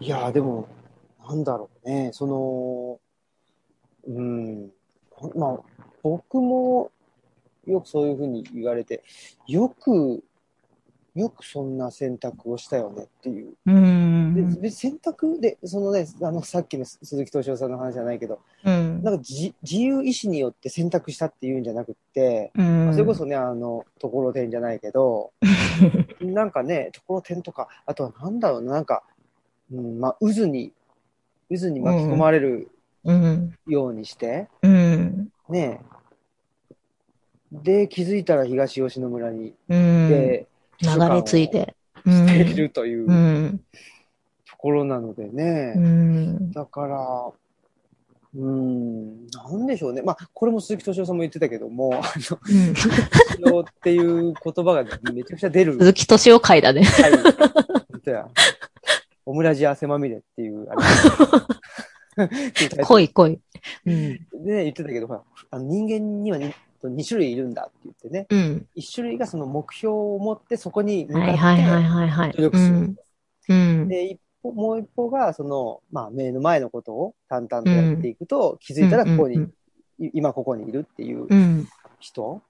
いやーでも、なんだろうね、その、うん、まあ、僕もよくそういうふうに言われて、よく、よくそんな選択をしたよねっていう。うんで選択で、そのね、あの、さっきの鈴木敏夫さんの話じゃないけど、うん、なんかじ自由意志によって選択したっていうんじゃなくって、うん、それこそね、あの、ところてんじゃないけど、なんかね、ところてんとか、あとはなんだろうな、なんか、うん、まあ、渦に、渦に巻き込まれるようにして、うんうん、ね、で、気づいたら東吉野村に行って、うん流れ着いて。しているという、うん、ところなのでね。うん、だから、うん、なんでしょうね。まあ、これも鈴木敏夫さんも言ってたけども、あの、うん、鈴木敏夫っていう言葉がめちゃくちゃ出る。鈴木敏夫会だね。はい。本当や。オムラジ汗まみれっていう、あれ。濃い濃い。うん、で、ね、言ってたけど、ほら、あの人間にはね、に種類いるんだって言ってね、うん、いち種類がその目標を持ってそこに向かって努力する、うん、で一方もう一方がその、まあ、目の前のことを淡々とやっていくと、うん、気づいたらここに、うんうん、今ここにいるっていう人、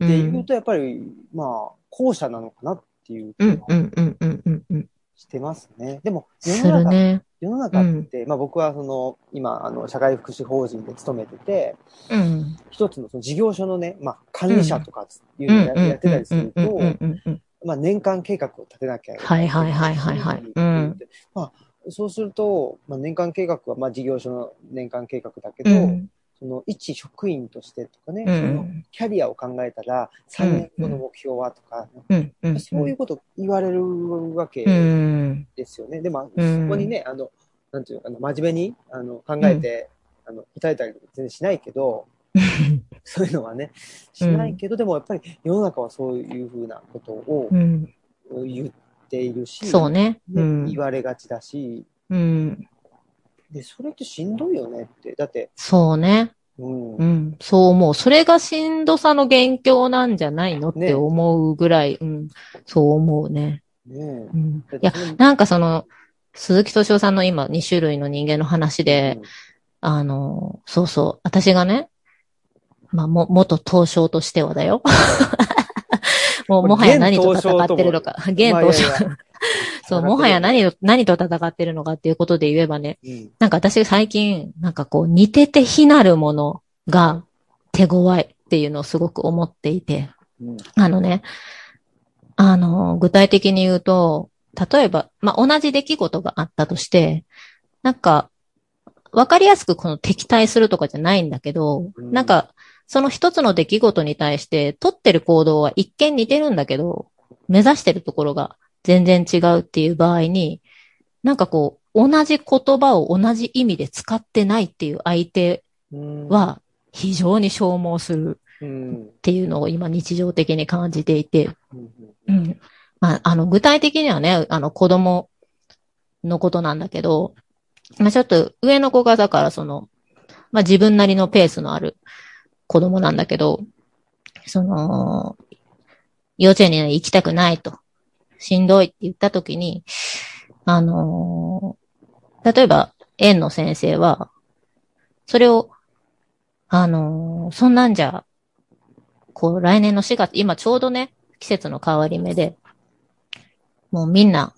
うん、っていうとやっぱりまあ後者なのかなっていう気がしてますね。でも世の中、ね、世の中って、うん、まあ僕はその、今、あの、社会福祉法人で勤めてて、うん、一つのその事業所のね、まあ管理者とかいうのを や,、うん、やってたりすると、うん、まあ年間計画を立てなきゃいけない。はいはいはいはいはい。うん、まあそうすると、まあ年間計画はまあ事業所の年間計画だけど、うん、その一職員としてとかね、うん、そのキャリアを考えたらさんねんごの目標はとか、ね、うんうん、そういうこと言われるわけですよね。うん、でも、まあ、そこにね、あの、なんていうかな、真面目にあの考えて、あの痛いたりとか全然しないけどそういうのはねしないけど、うん、でもやっぱり世の中はそういうふうなことを言っているし、うんそうねうん、言われがちだし、うん、でそれってしんどいよねってだってそうね、うんうん、そう思うそれがしんどさの元凶なんじゃないのって思うぐらい、ねうん、そう思うね、ねうん、いやなんかその鈴木敏夫さんの今に種類の人間の話で、うん、あのそうそう私がねまあ、も、元東証としてはだよ。もう、もはや何と戦ってるのか。現東証。そう、もはや何と、何と戦ってるのかっていうことで言えばね。うん、なんか私最近、なんかこう、似てて非なるものが手強いっていうのをすごく思っていて。うん、あのね、あの、具体的に言うと、例えば、まあ、同じ出来事があったとして、なんか、わかりやすくこの敵対するとかじゃないんだけど、うん、なんか、その一つの出来事に対して取ってる行動は一見似てるんだけど、目指してるところが全然違うっていう場合に、なんかこう、同じ言葉を同じ意味で使ってないっていう相手は非常に消耗するっていうのを今日常的に感じていて、うん、まあ、あの、具体的にはね、あの子供のことなんだけど、まあちょっと上の子がだからその、まあ自分なりのペースのある、子供なんだけど、その、幼稚園に行きたくないと、しんどいって言ったときに、あのー、例えば、園の先生は、それを、あのー、そんなんじゃ、こう、来年のしがつ、今ちょうどね、季節の変わり目で、もうみんな、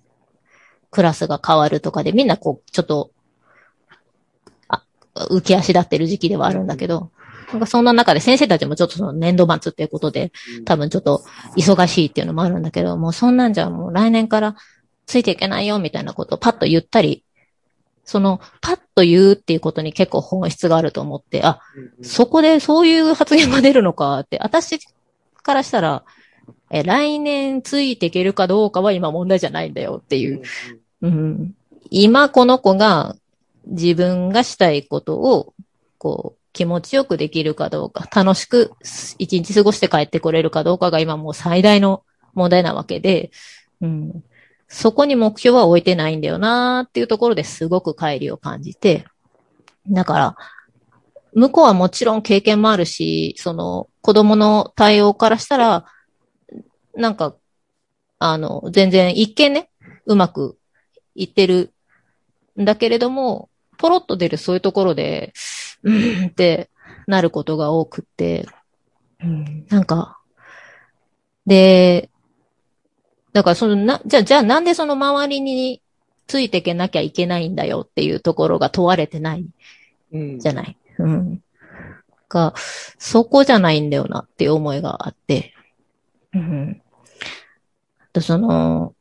クラスが変わるとかで、みんなこう、ちょっと、あ、浮き足立ってる時期ではあるんだけど、なんかそんな中で先生たちもちょっとその年度末っていうことで、多分ちょっと忙しいっていうのもあるんだけど、もうそんなんじゃもう来年からついていけないよみたいなことをパッと言ったり、そのパッと言うっていうことに結構本質があると思って、あ、そこでそういう発言が出るのかって、私からしたら、え、来年ついていけるかどうかは今問題じゃないんだよっていう。うん、今この子が自分がしたいことを、こう、気持ちよくできるかどうか、楽しく一日過ごして帰ってこれるかどうかが今もう最大の問題なわけで、うん、そこに目標は置いてないんだよなーっていうところですごく乖離を感じて、だから、向こうはもちろん経験もあるし、その子供の対応からしたら、なんか、あの、全然一見ね、うまくいってるんだけれども、ポロッと出るそういうところで、うんってなることが多くって、うん、なんか、で、だからそのな、じゃあ、じゃあなんでその周りについていけなきゃいけないんだよっていうところが問われてない、じゃない。うん。うん、か、そこじゃないんだよなっていう思いがあって、うん。あとその、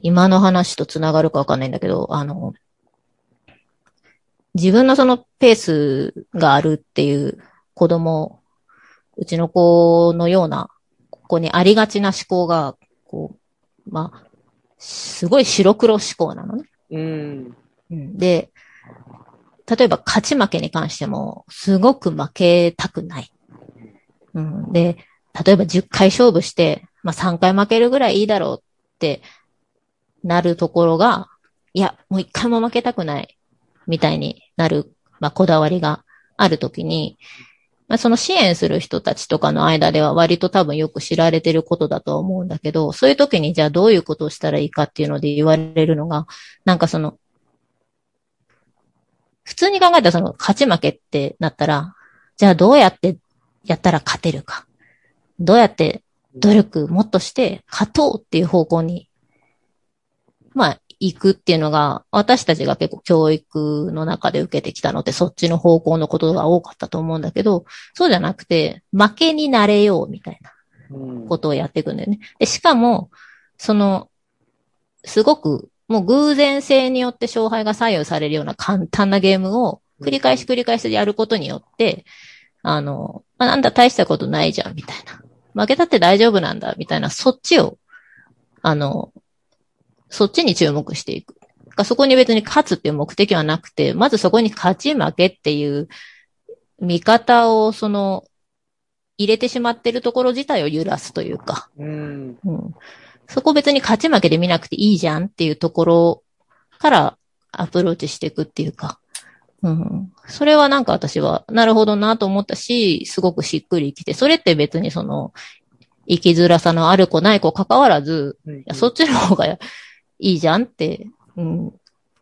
今の話とつながるかわかんないんだけど、あの、自分のそのペースがあるっていう子供、うちの子のような、ここにありがちな思考が、こう、まあ、すごい白黒思考なのね。うん。で、例えば勝ち負けに関しても、すごく負けたくない。うん。で、例えばじゅっかい勝負して、まあさんかい負けるぐらいいいだろうってなるところが、いや、もういっかいも負けたくない。みたいになる、まあ、こだわりがあるときに、まあ、その支援する人たちとかの間では割と多分よく知られてることだと思うんだけど、そういうときにじゃあどういうことをしたらいいかっていうので言われるのが、なんかその、普通に考えたらその勝ち負けってなったら、じゃあどうやってやったら勝てるか、どうやって努力もっとして勝とうっていう方向に、まあ、行くっていうのが、私たちが結構教育の中で受けてきたので、そっちの方向のことが多かったと思うんだけど、そうじゃなくて、負けになれようみたいなことをやっていくんだよね。で、しかも、その、すごく、もう偶然性によって勝敗が左右されるような簡単なゲームを繰り返し繰り返しやることによって、あの、まあ、なんだ大したことないじゃん、みたいな。負けたって大丈夫なんだ、みたいな、そっちを、あの、そっちに注目していく。そこに別に勝つっていう目的はなくて、まずそこに勝ち負けっていう見方をその入れてしまってるところ自体を揺らすというか、うんうん、そこ別に勝ち負けで見なくていいじゃんっていうところからアプローチしていくっていうか、うん、それはなんか私はなるほどなと思ったし、すごくしっくりきて、それって別にその生きづらさのある子ない子関わらず、うん、いやそっちの方がいいじゃんって、うん、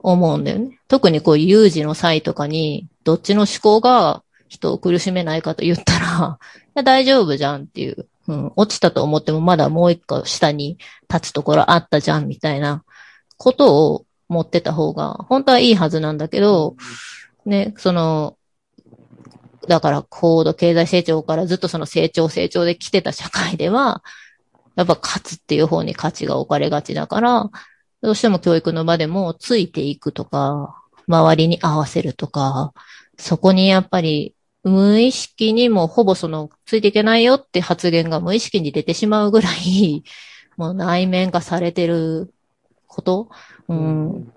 思うんだよね。特にこう有事の際とかにどっちの思考が人を苦しめないかと言ったら、いや大丈夫じゃんっていう、うん、落ちたと思ってもまだもう一個下に立つところあったじゃんみたいなことを持ってた方が本当はいいはずなんだけど、ね、その、だから高度経済成長からずっとその成長成長で来てた社会では、やっぱ勝つっていう方に価値が置かれがちだから、どうしても教育の場でもついていくとか、周りに合わせるとか、そこにやっぱり無意識にもほぼそのついていけないよって発言が無意識に出てしまうぐらい、もう内面化されてること、うん、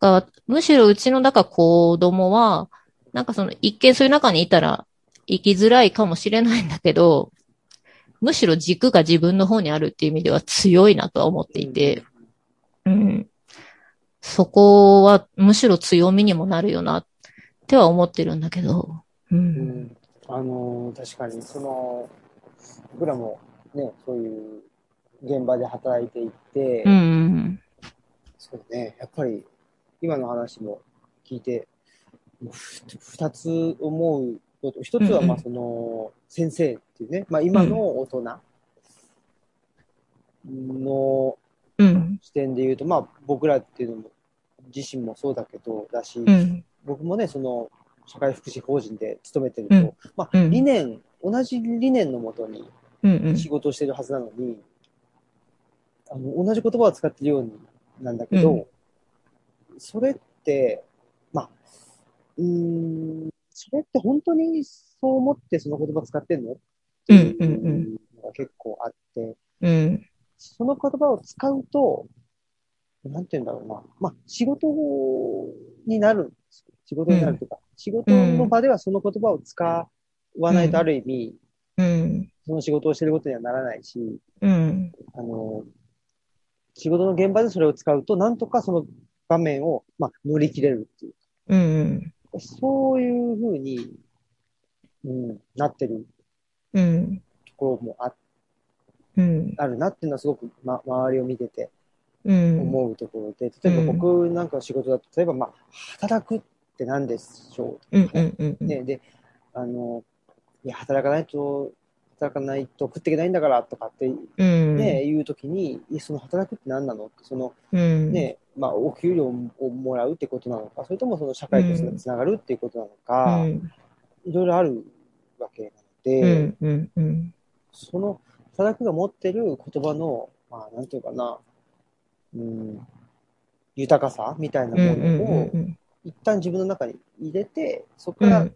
がむしろうちのだから子供は、なんかその一見そういう中にいたら生きづらいかもしれないんだけど、むしろ軸が自分の方にあるっていう意味では強いなとは思っていて、うん、そこはむしろ強みにもなるよなっては思ってるんだけど、うんうん、あの確かにその僕らもねそういう現場で働いていて、うんうん、そうねやっぱり今の話も聞いて二つ思うこと、一つはまあその先生っていうね、うんうん、まあ今の大人の視点で言うと、うん、まあ僕らっていうのも自身もそうだけどだし、うん、僕もねその社会福祉法人で勤めてると、うん、まあ理念、うん、同じ理念のもとに仕事をしてるはずなのに、うんうん、あの同じ言葉を使ってるようになんだけど、うん、それってまあうーんそれって本当にそう思ってその言葉使ってんのっていうのが結構あって、うんうんうん、その言葉を使うとなんて言うんだろうな、まあ仕事になるんですよ。仕事になるというか、うん、仕事の場ではその言葉を使わないとある意味、うん、その仕事をしてることにはならないし、うん、あの仕事の現場でそれを使うとなんとかその場面を、まあ、乗り切れるっていう、うん、そういうふうに、うん、なってるところも あ,、うん、あるなっていうのはすごく、ま、周りを見てて思うところで、例えば僕なんか仕事だと例えば、まあ、働くって何でしょうとか、ねうんうんうんね、であのいや働かないと働かないと食っていけないんだからとかって、ねうん、いうときにその働くって何なのってその、うんねまあ、お給料をもらうってことなのかそれともその社会とつながるっていうことなのか、うん、いろいろあるわけなので、うんうんうん、その働くが持ってる言葉の、まあ、なんていうかな、うん、豊かさみたいなものを、うんうんうん一旦自分の中に入れて、そこから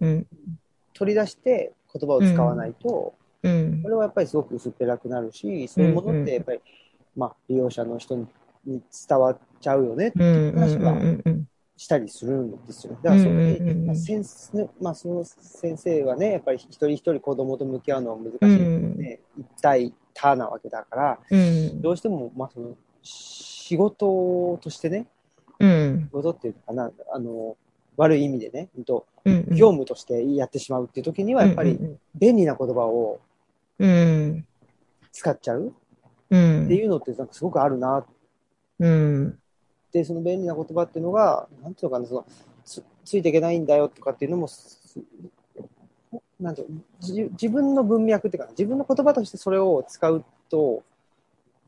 取り出して言葉を使わないと、うんうん、これはやっぱりすごく薄っぺらくなるし、そういうものってやっぱり、まあ、利用者の人に伝わっちゃうよねっていう話はしたりするんですよね。だからそれで、まあ、先生、まあ、その先生はね、やっぱり一人一人子供と向き合うのは難しいので、一対他なわけだから、うん、どうしても、まあ、その仕事としてね、うん、ことっていうかなあの悪い意味でね、とうんうん、業務としてやってしまうっていう時にはやっぱり便利な言葉を使っちゃうっていうのってなんかすごくあるな、うん、でその便利な言葉っていうのがなんていうのかなその つ, ついていけないんだよとかっていうのもなんて自, 自分の文脈っていうかな自分の言葉としてそれを使うと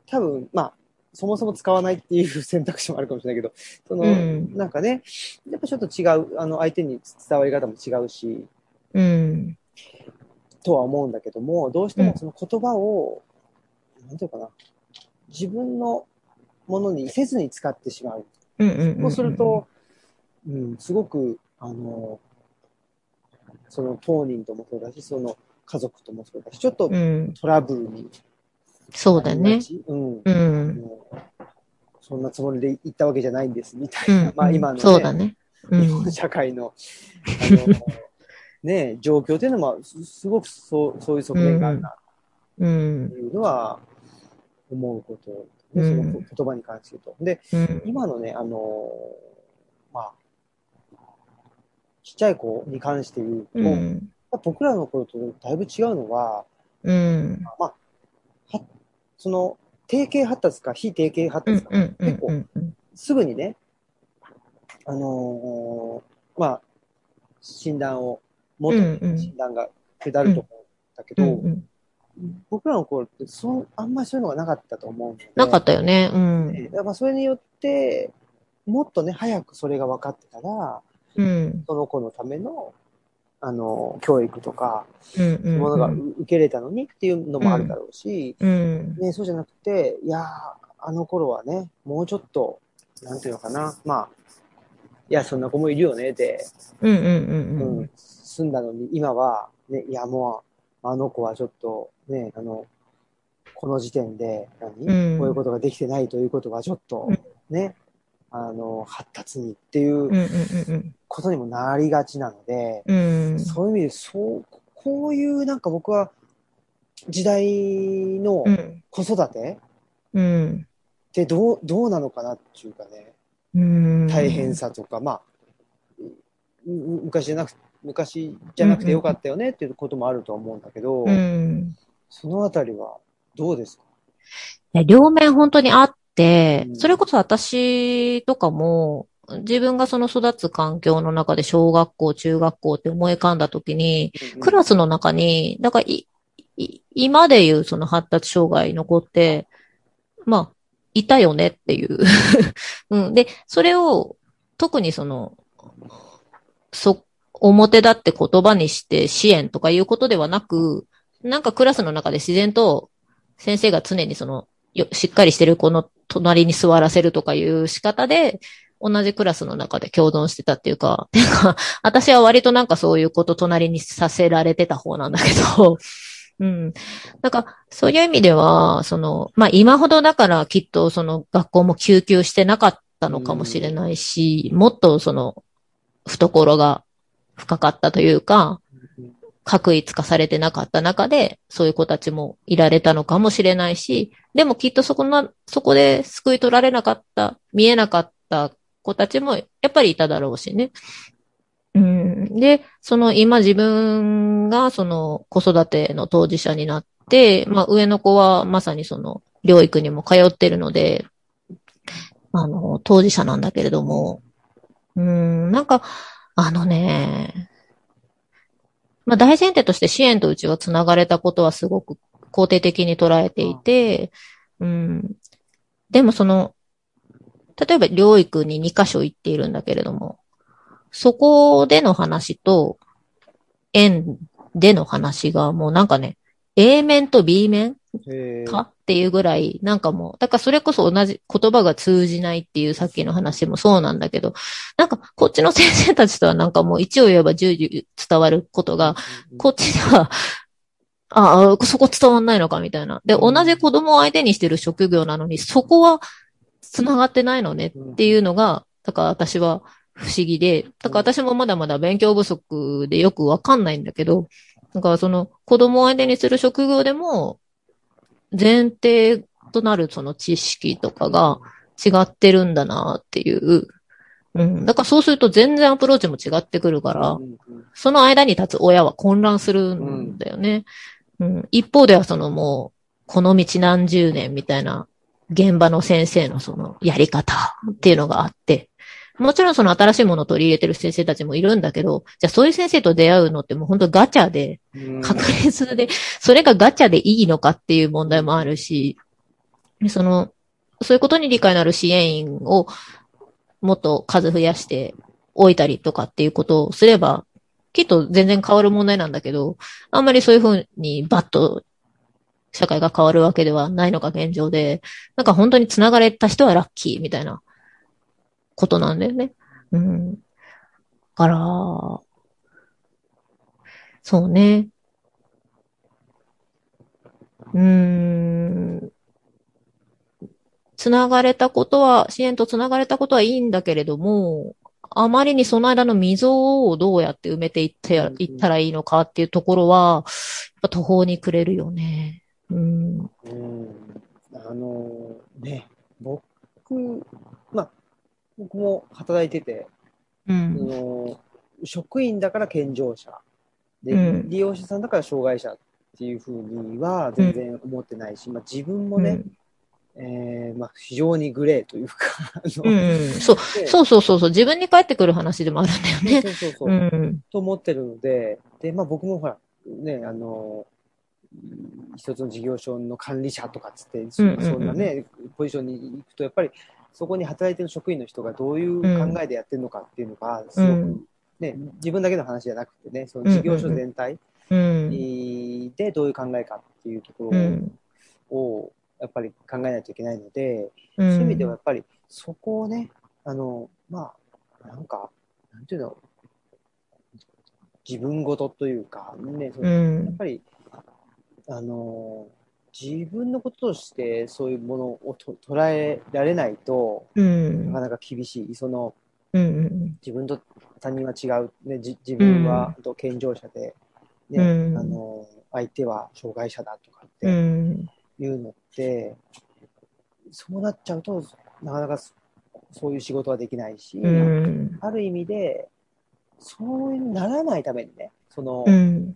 多分まあそもそも使わないっていう選択肢もあるかもしれないけど、その、うん、なんかね、やっぱちょっと違う、あの、相手に伝わり方も違うし、うん、とは思うんだけども、どうしてもその言葉を、うん、なんていうかな、自分のものにせずに使ってしまう。うんうんうんうん、そうすると、うん、すごく、あの、その当人ともそうだし、その家族ともそうだし、ちょっとトラブルに、うんそうだね。うん。うん、そんなつもりで行ったわけじゃないんですみたいな、うん、まあ今の、ね、そうだね、うん、日本社会の、あのね、状況というのもすごくそう、そういう側面があるなというのは思うこと、ね、うん、その言葉に関して言うと。で、うん、今のね、あの、まあ、ちっちゃい子に関して言うと、うん、僕らの頃とだいぶ違うのは、うん、まあ、はその、定型発達か非定型発達か、うんうんうんうん、結構、すぐにね、あのー、まあ、診断を、元の診断が下ると思うんだけど、うんうん、僕らの頃ってそう、あんまりそういうのがなかったと思うので。なかったよね。うん。ね、だからそれによって、もっとね、早くそれが分かってたら、うん、その子のための、あの、教育とか、そういうものが受け入れたのにっていうのもあるだろうし、うんうん、ね、そうじゃなくて、いやー、あの頃はね、もうちょっと、なんていうのかな、まあ、いや、そんな子もいるよね、で、うんうんうんうん、済んだのに、今は、ね、いや、もう、あの子はちょっと、ね、あの、この時点で何、何、うん、こういうことができてないということは、ちょっと、ね、あの、発達にっていうことにもなりがちなので、うんうんうん、そういう意味で、そう、こういう、なんか僕は、時代の子育て、うん、ってどう、どうなのかなっていうかね、うん、大変さとか、まあ、昔じゃなく、昔じゃなくてよかったよねっていうこともあると思うんだけど、うん、そのあたりはどうですか？いや、両面本当にあって、うん、それこそ私とかも、自分がその育つ環境の中で小学校、中学校って思い浮かんだときに、うん、クラスの中に、だからい、い、今でいうその発達障害の子って、まあ、いたよねっていう、うん。で、それを特にその、そ、表だって言葉にして支援とかいうことではなく、なんかクラスの中で自然と先生が常にその、よしっかりしてる子の隣に座らせるとかいう仕方で、同じクラスの中で共存してたっていうか、てか、私は割となんかそういうこと隣にさせられてた方なんだけど、うん。なんか、そういう意味では、その、まあ今ほどだからきっとその学校も休休してなかったのかもしれないし、うん、もっとその、懐が深かったというか、確一化されてなかった中で、そういう子たちもいられたのかもしれないし、でもきっとそこの、そこで救い取られなかった、見えなかった子たちもやっぱりいただろうしね。うん、で、その今自分がその子育ての当事者になって、まあ上の子はまさにその療育にも通ってるので、あの、当事者なんだけれども、うん、なんか、あのね、まあ大前提として支援とうちがつながれたことはすごく肯定的に捉えていて、うん、でもその、例えば療育ににカ所行っているんだけれども、そこでの話と、園での話がもうなんかね、A 面と B 面かっていうぐらい、なんかもう、だからそれこそ同じ言葉が通じないっていうさっきの話もそうなんだけど、なんかこっちの先生たちとはなんかもう一応言えば十々伝わることが、こっちでは、ああ、そこ伝わんないのかみたいな。で、同じ子供を相手にしてる職業なのに、そこは繋がってないのねっていうのが、だから私は、不思議で、だから私もまだまだ勉強不足でよくわかんないんだけど、だからその子供を相手にする職業でも前提となるその知識とかが違ってるんだなっていう、うん、だからそうすると全然アプローチも違ってくるから、その間に立つ親は混乱するんだよね。うん、一方ではそのもうこの道何十年みたいな現場の先生のそのやり方っていうのがあって。もちろんその新しいものを取り入れてる先生たちもいるんだけど、じゃあそういう先生と出会うのってもう本当ガチャで、確率で、それがガチャでいいのかっていう問題もあるし、その、そういうことに理解のある支援員をもっと数増やしておいたりとかっていうことをすれば、きっと全然変わる問題なんだけど、あんまりそういうふうにバッと社会が変わるわけではないのが現状で、なんか本当に繋がれた人はラッキーみたいな。ことなんだよね。うん。だから、そうね。うーん。つながれたことは、支援とつながれたことはいいんだけれども、あまりにその間の溝をどうやって埋めていって、いったらいいのかっていうところは、やっぱ途方に暮れるよね。うん。うん、あのね、僕、まあ、僕も働いてて、うん、あの職員だから健常者で、うん、利用者さんだから障害者っていうふうには全然思ってないし、うん、まあ、自分もね、うん、えーまあ、非常にグレーというかあの、うん、そうそうそうそうそう、自分に返ってくる話でもあるんだよね。そうそうそう、うん、と思ってるので、で、まあ、僕もほらね、あの一つの事業所の管理者とかつってそんなね、うんうんうん、ポジションに行くとやっぱりそこに働いてる職員の人がどういう考えでやってるのかっていうのがすごく、うんね、自分だけの話じゃなくてね、その事業所全体でどういう考えかっていうところをやっぱり考えないといけないので、うん、そういう意味ではやっぱりそこをね、あの、まあ、なんか、なんていうの、自分ごとというか、ね、その、うん、やっぱり、あの、自分のこととしてそういうものをと捉えられないと、うん、なかなか厳しい。その、うん、自分と他人は違う、ね、自分は健常者で、ね、うん、あの相手は障害者だとかっていうのって、うん、そうなっちゃうとなかなかそういう仕事はできないし、うん、ある意味でそうならないためにね、その、うん、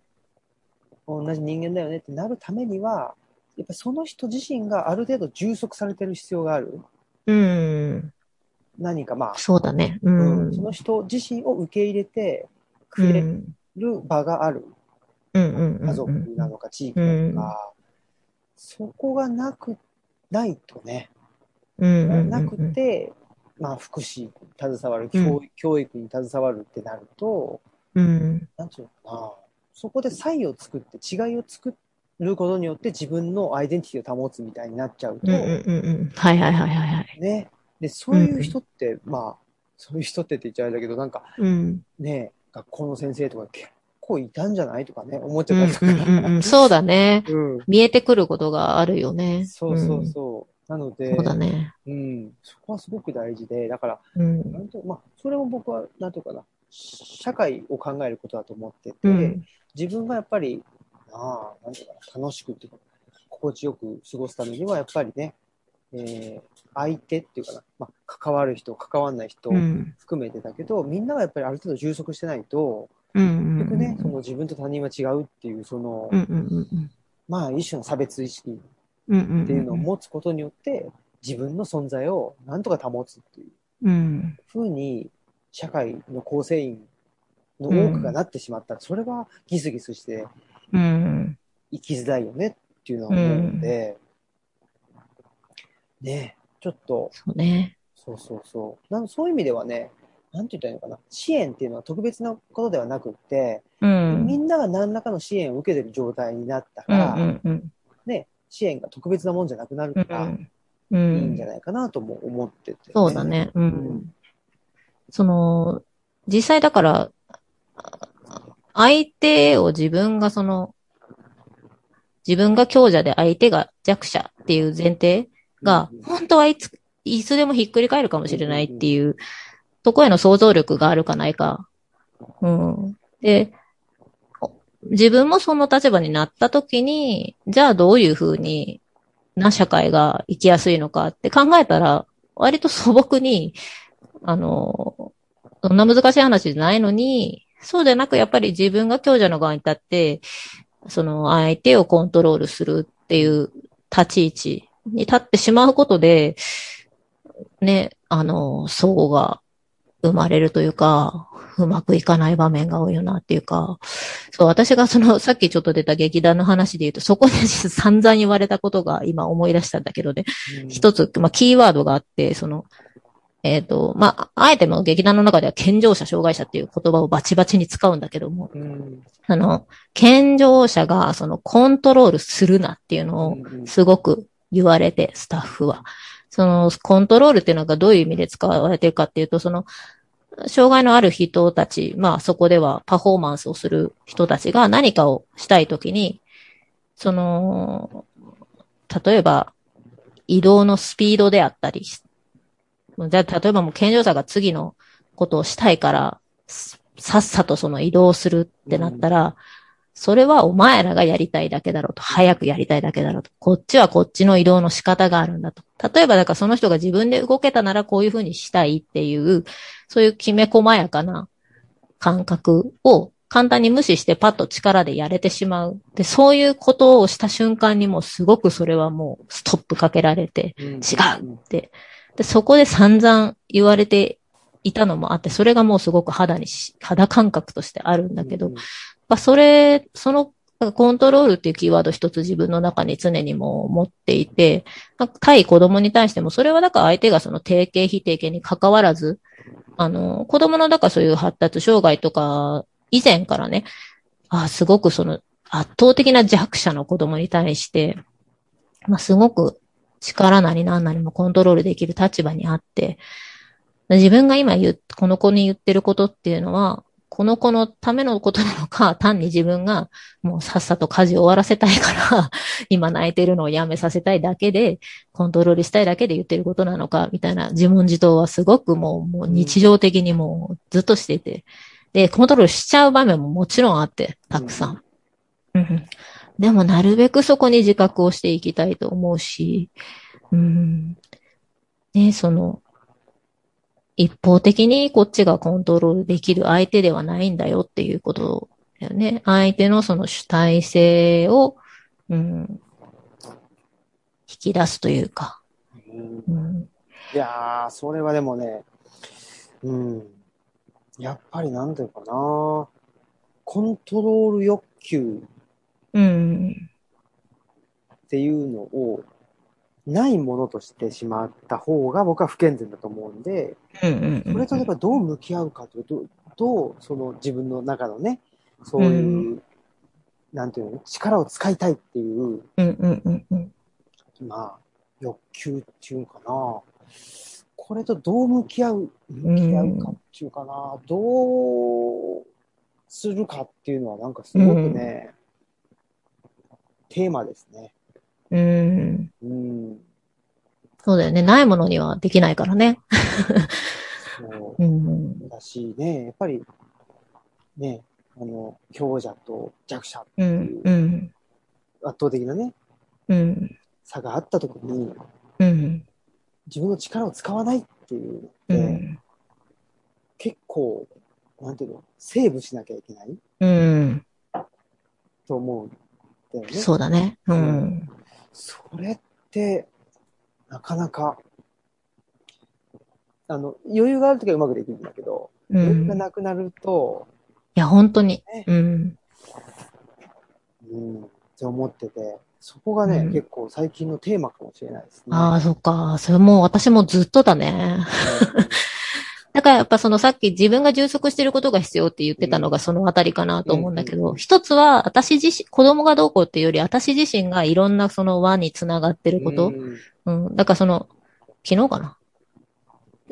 同じ人間だよねってなるためにはやっぱりその人自身がある程度充足されてる必要がある、うん、何か、まあ、そうだね、うんうん、その人自身を受け入れてくれる場がある、うんうんうんうん、家族なのか地域なのか、うん、そこがなくないとね、うんうんうん、なくて、まあ、福祉に携わる、うん、教育に携わるってなると、うん、なんていうのかな、そこで差異を作って違いを作ることによって自分のアイデンティティを保つみたいになっちゃうと、うんうんうん、はいはいはいはいはい、ね、でそういう人って、うん、まあそういう人ってって言っちゃあれだけど、なんか、うん、ね、学校の先生とか結構いたんじゃないとかね、思っちゃったりとか、うんうんうん、そうだね、うん、見えてくることがあるよね。そうそうそう、うん、なのでそうだね、うん、そこはすごく大事で、だから、うん、なんと、まあそれも僕はなんとかな、社会を考えることだと思ってて、うん、自分がやっぱりああなんとかな、楽しくて心地よく過ごすためにはやっぱりね。えー、相手っていうかな、まあ、関わる人関わらない人含めてだけど、うん、みんながやっぱりある程度充足してないと、うんうんうん、結局ね、その自分と他人は違うっていうその、うんうんうん、まあ一種の差別意識っていうのを持つことによって自分の存在をなんとか保つっていうふうに社会の構成員の多くがなってしまったら、それはギスギスして生きづらいよねっていうのは思うので、うんうんね、ちょっとそうね、そうそうそう、なんかそういう意味ではね、なんて言ったらいいのかな、支援っていうのは特別なことではなくって、うん、みんなが何らかの支援を受けてる状態になったら、うんうんうん、ね、支援が特別なもんじゃなくなるから、うんうん、いいんじゃないかなとも思ってて、ね、そうだね、うんうん、その実際だから相手を自分がその自分が強者で相手が弱者っていう前提が、本当はいつ、いつでもひっくり返るかもしれないっていうとこへの想像力があるかないか。うん。で、自分もその立場になったときに、じゃあどういうふうにな社会が生きやすいのかって考えたら、割と素朴に、あの、そんな難しい話じゃないのに、そうじゃなくやっぱり自分が強者の側に立って、その相手をコントロールするっていう立ち位置に立ってしまうことで、ね、あの、相互が生まれるというか、うまくいかない場面が多いよなっていうか、そう、私がその、さっきちょっと出た劇団の話で言うと、そこで散々言われたことが今思い出したんだけどね、うん、一つ、まあ、キーワードがあって、その、えっと、まあ、あえても劇団の中では健常者、障害者っていう言葉をバチバチに使うんだけども、うん、あの、健常者がそのコントロールするなっていうのをすごく言われて、スタッフは。その、コントロールっていうのがどういう意味で使われてるかっていうと、その、障害のある人たち、まあそこではパフォーマンスをする人たちが何かをしたいときに、その、例えば、移動のスピードであったり、じゃあ例えばもう健常者が次のことをしたいから、さっさとその移動するってなったら、うん、それはお前らがやりたいだけだろうと、早くやりたいだけだろうと、こっちはこっちの移動の仕方があるんだと。例えばだからその人が自分で動けたならこういうふうにしたいっていう、そういうきめ細やかな感覚を簡単に無視してパッと力でやれてしまう。で、そういうことをした瞬間にもうすごくそれはもうストップかけられて、うん、違うって。で、そこで散々言われていたのもあって、それがもうすごく肌にし、肌感覚としてあるんだけど、うん、やっぱそれ、そのコントロールっていうキーワード一つ自分の中に常にも持っていて、対子供に対してもそれはだから相手がその定型非定型に関わらず、あの、子供のだからそういう発達障害とか、以前からね、あ、すごくその圧倒的な弱者の子供に対して、まあ、すごく力なり何なりもコントロールできる立場にあって、自分が今言う、この子に言ってることっていうのは、この子のためのことなのか、単に自分がもうさっさと家事を終わらせたいから、今泣いてるのをやめさせたいだけで、コントロールしたいだけで言ってることなのか、みたいな自問自答はすごくもう、もう日常的にもうずっとしていて、で、コントロールしちゃう場面ももちろんあって、たくさん。うん、でも、なるべくそこに自覚をしていきたいと思うし、うん、ね、その、一方的にこっちがコントロールできる相手ではないんだよっていうことだよね。相手のその主体性を、うん、引き出すというか。うん、いやー、それはでもね、うん。やっぱりなんていうかな、コントロール欲求っていうのをないものとしてしまった方が僕は不健全だと思うんで、うんうんうんうん、それとやっぱどう向き合うかというと、どうその自分の中のね、そういう、うん、なんていうの、力を使いたいっていう、うんうんうんうん、まあ欲求っていうのかな。これとどう向き合う、向き合うかっていうかな、うん、どうするかっていうのはなんかすごくね、うん、テーマですね。うん。うん。そうだよね。ないものにはできないからね。そう。うん、だしね、やっぱりね、あの強者と弱者っていう圧倒的なね、うん、差があったところに。うん。自分の力を使わないっていうのって、うん、結構なんていうの、セーブしなきゃいけない、うん、と思うんだよね。そうだね、うんうん。それってなかなかあの余裕があるときはうまくできるんだけど、うん、余裕がなくなると、いや本当に、ね、うん、うん、って思ってて。そこがね、うん、結構最近のテーマかもしれないですね。ああ、そっか。それもう私もずっとだね。だからやっぱそのさっき自分が充足してることが必要って言ってたのがそのあたりかなと思うんだけど、うんうん、一つは私自身、子供がどうこうっていうより私自身がいろんなその輪につながってること。うん。うん、だからその、昨日かな。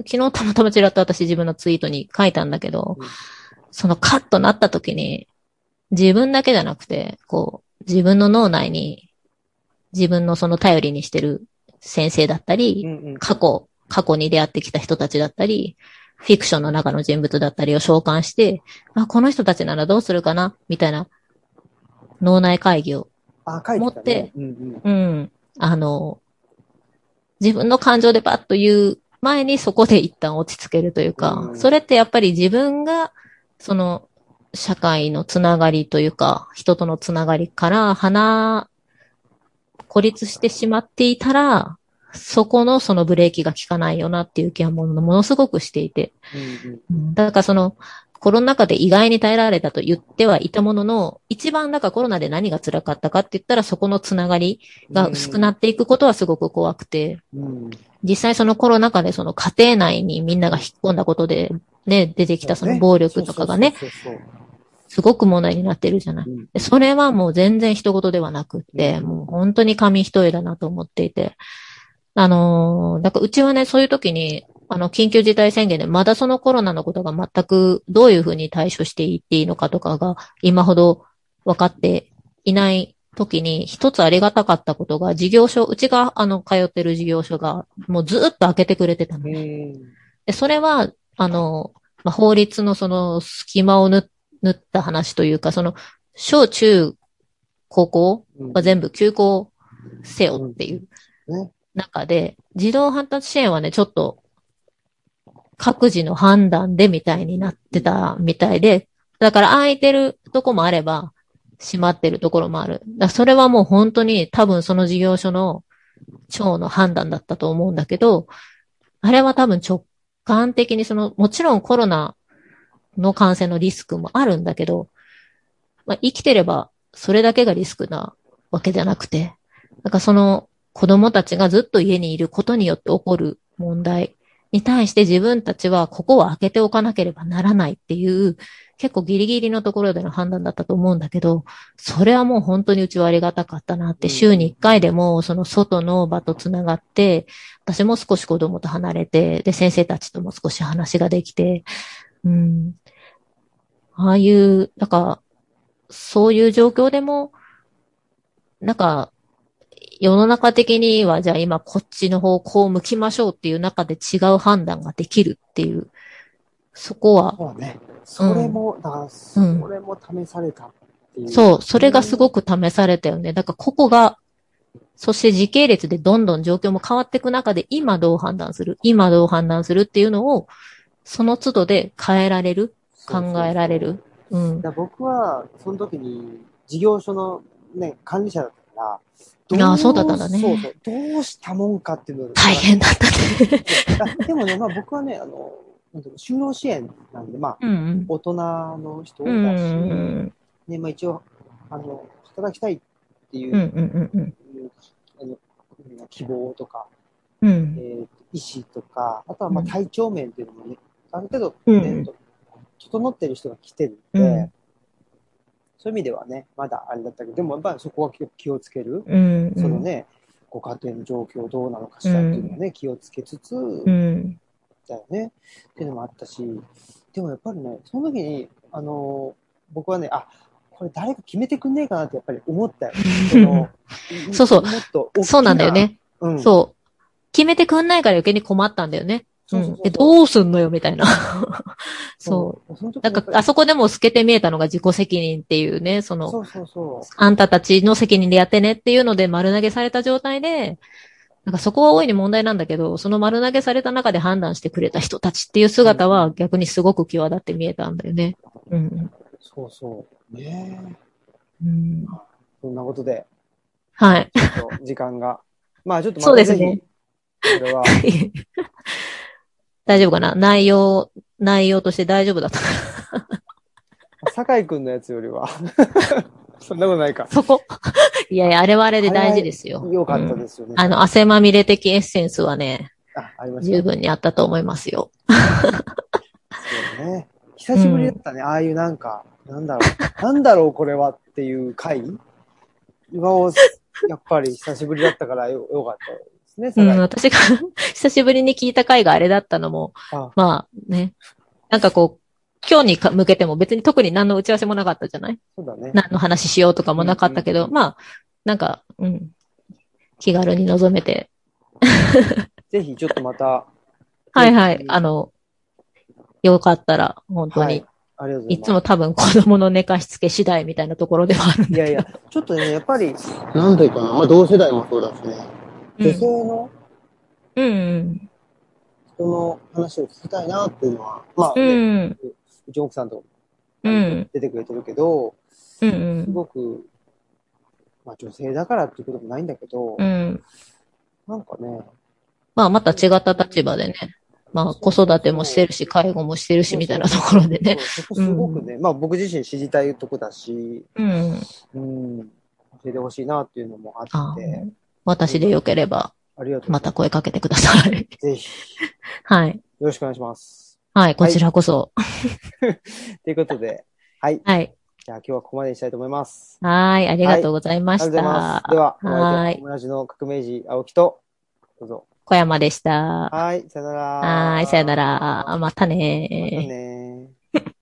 昨日たまたまちらっと私自分のツイートに書いたんだけど、うん、そのカッとなった時に自分だけじゃなくて、こう、自分の脳内に自分のその頼りにしてる先生だったり、うんうん、過去、過去に出会ってきた人たちだったり、フィクションの中の人物だったりを召喚して、あ、この人たちならどうするかなみたいな脳内会議を持って、あ、うんうんうん、あの、自分の感情でバッと言う前にそこで一旦落ち着けるというか、うん、それってやっぱり自分がその社会のつながりというか、人とのつながりから離孤立してしまっていたら、そこのそのブレーキが効かないよなっていう気はもの、ものすごくしていて、うんうん。だからその、コロナ禍で意外に耐えられたと言ってはいたものの、一番だからコロナで何が辛かったかって言ったら、そこのつながりが薄くなっていくことはすごく怖くて、うんうん、実際そのコロナ禍でその家庭内にみんなが引っ込んだことで、ね、出てきたその暴力とかがね、すごく問題になってるじゃない。それはもう全然人事ではなくって、もう本当に紙一重だなと思っていて。あのー、だからうちはね、そういう時に、あの、緊急事態宣言でまだそのコロナのことが全くどういうふうに対処していっていいのかとかが今ほど分かっていない時に一つありがたかったことが、事業所、うちがあの通ってる事業所がもうずーっと開けてくれてたので、でそれはあの、まあ、法律のその隙間を縫った話というか、その小中高校は全部休校せよっていう中で、児童発達支援はねちょっと各自の判断でみたいになってたみたいで、だから空いてるとこもあれば閉まってるところもある。だそれはもう本当に多分その事業所の長の判断だったと思うんだけど、あれは多分直感的にその、もちろんコロナの感染のリスクもあるんだけど、まあ、生きてればそれだけがリスクなわけじゃなくて、なんかその子供たちがずっと家にいることによって起こる問題に対して自分たちはここを開けておかなければならないっていう結構ギリギリのところでの判断だったと思うんだけど、それはもう本当にうちはありがたかったなって、週にいっかいでもその外の場とつながって、私も少し子供と離れて、で先生たちとも少し話ができて、うん、ああいうなんかそういう状況でもなんか。世の中的にはじゃあ今こっちの方向を向きましょうっていう中で違う判断ができるっていう、そこはそうね、それも、うん、だからそれも試されたっていう、そう、それがすごく試されたよね。だからここが、そして時系列でどんどん状況も変わっていく中で今どう判断する、今どう判断するっていうのをその都度で変えられる、考えられる。そうそうそう、うん、だ僕はその時に事業所のね管理者だったから。ああ、そうだったんだね。そうそう。どうしたもんかっていうのが。大変だったね。でもね、まあ僕はね、あの、就労支援なんで、まあ、うんうん、大人の人多いだし、うんうん、ね、まあ一応、あの、働きたいっていう、うんうんうん、あの希望とか、うん、えー、意思とか、あとはまあ体調面っていうのもね、ある程度、ね、うん、整ってる人が来てるんで、うん、そういう意味ではね、まだあれだったけど、でもやっぱりそこは気をつける、うんうん、そのね、ご家庭の状況どうなのかしらっていうのはね、うん、気をつけつつ、うん、だよね、っていうのもあったし、でもやっぱりね、その時に、あの、僕はね、あ、これ誰か決めてくんねえかなってやっぱり思ったよ。そのそうそう、もっと大きな、そうなんだよね、うん。そう。決めてくんないから余計に困ったんだよね。そうそうそうそう、うん、え、どうすんのよみたいな。そう。そなんか、あそこでも透けて見えたのが自己責任っていうね、その、そうそうそう、あんたたちの責任でやってねっていうので丸投げされた状態で、なんかそこは大いに問題なんだけど、その丸投げされた中で判断してくれた人たちっていう姿は逆にすごく際立って見えたんだよね。うん。そうそう。ねえ。うん。そんなことで。はい。ちょっと時間が。まあちょっとまだぜひ。そうですね。これは。大丈夫かな、内容、内容として大丈夫だったかな酒井くんのやつよりは。そんなことないか。そこいやいや、あれはあれで大事ですよ。良かったですよね、うん。あの、汗まみれ的エッセンスはね、あ、ありましたね、十分にあったと思いますよ。そうね。久しぶりだったね、うん、ああいうなんか、なんだろう、なんだろうこれはっていう回は、やっぱり久しぶりだったからよ、よかった。ね、うん、私が久しぶりに聞いた回があれだったのも、ああ、まあね、なんかこう、今日に向けても別に特に何の打ち合わせもなかったじゃない？そうだね。何の話しようとかもなかったけど、うんうんうん、まあ、なんか、うん、気軽に臨めて。ぜひちょっとまた。はいはい、あの、よかったら、本当に。はい、ありがとうございます。いつも多分子供の寝かしつけ次第みたいなところではあるんだけど。いやいや、ちょっとね、やっぱり、なんというかな、まあ同世代もそうだしね。女性の人の話を聞きたいなっていうのは、まあ、ね、うん、うちの奥さんと出てくれてるけど、うんうん、すごく、まあ女性だからっていうこともないんだけど、うん、なんかね。まあまた違った立場でね、まあ子育てもしてるし、介護もしてるしみたいなところでね。そうそうそうそう、そこすごくね、うん、まあ僕自身知りたいとこだし、うんうん、教えてほしいなっていうのもあって、私でよければ、また声かけてください。ぜひ。はい。よろしくお願いします。はい、こちらこそ。はい、ということで、はい。はい。じゃあ今日はここまでにしたいと思います。はい、ありがとうございました。はい、ありがとうございます。では、はい。友達の革命児、青木と、どうぞ。小山でした。はい、さよなら。はい、さよなら。またねー。またねー。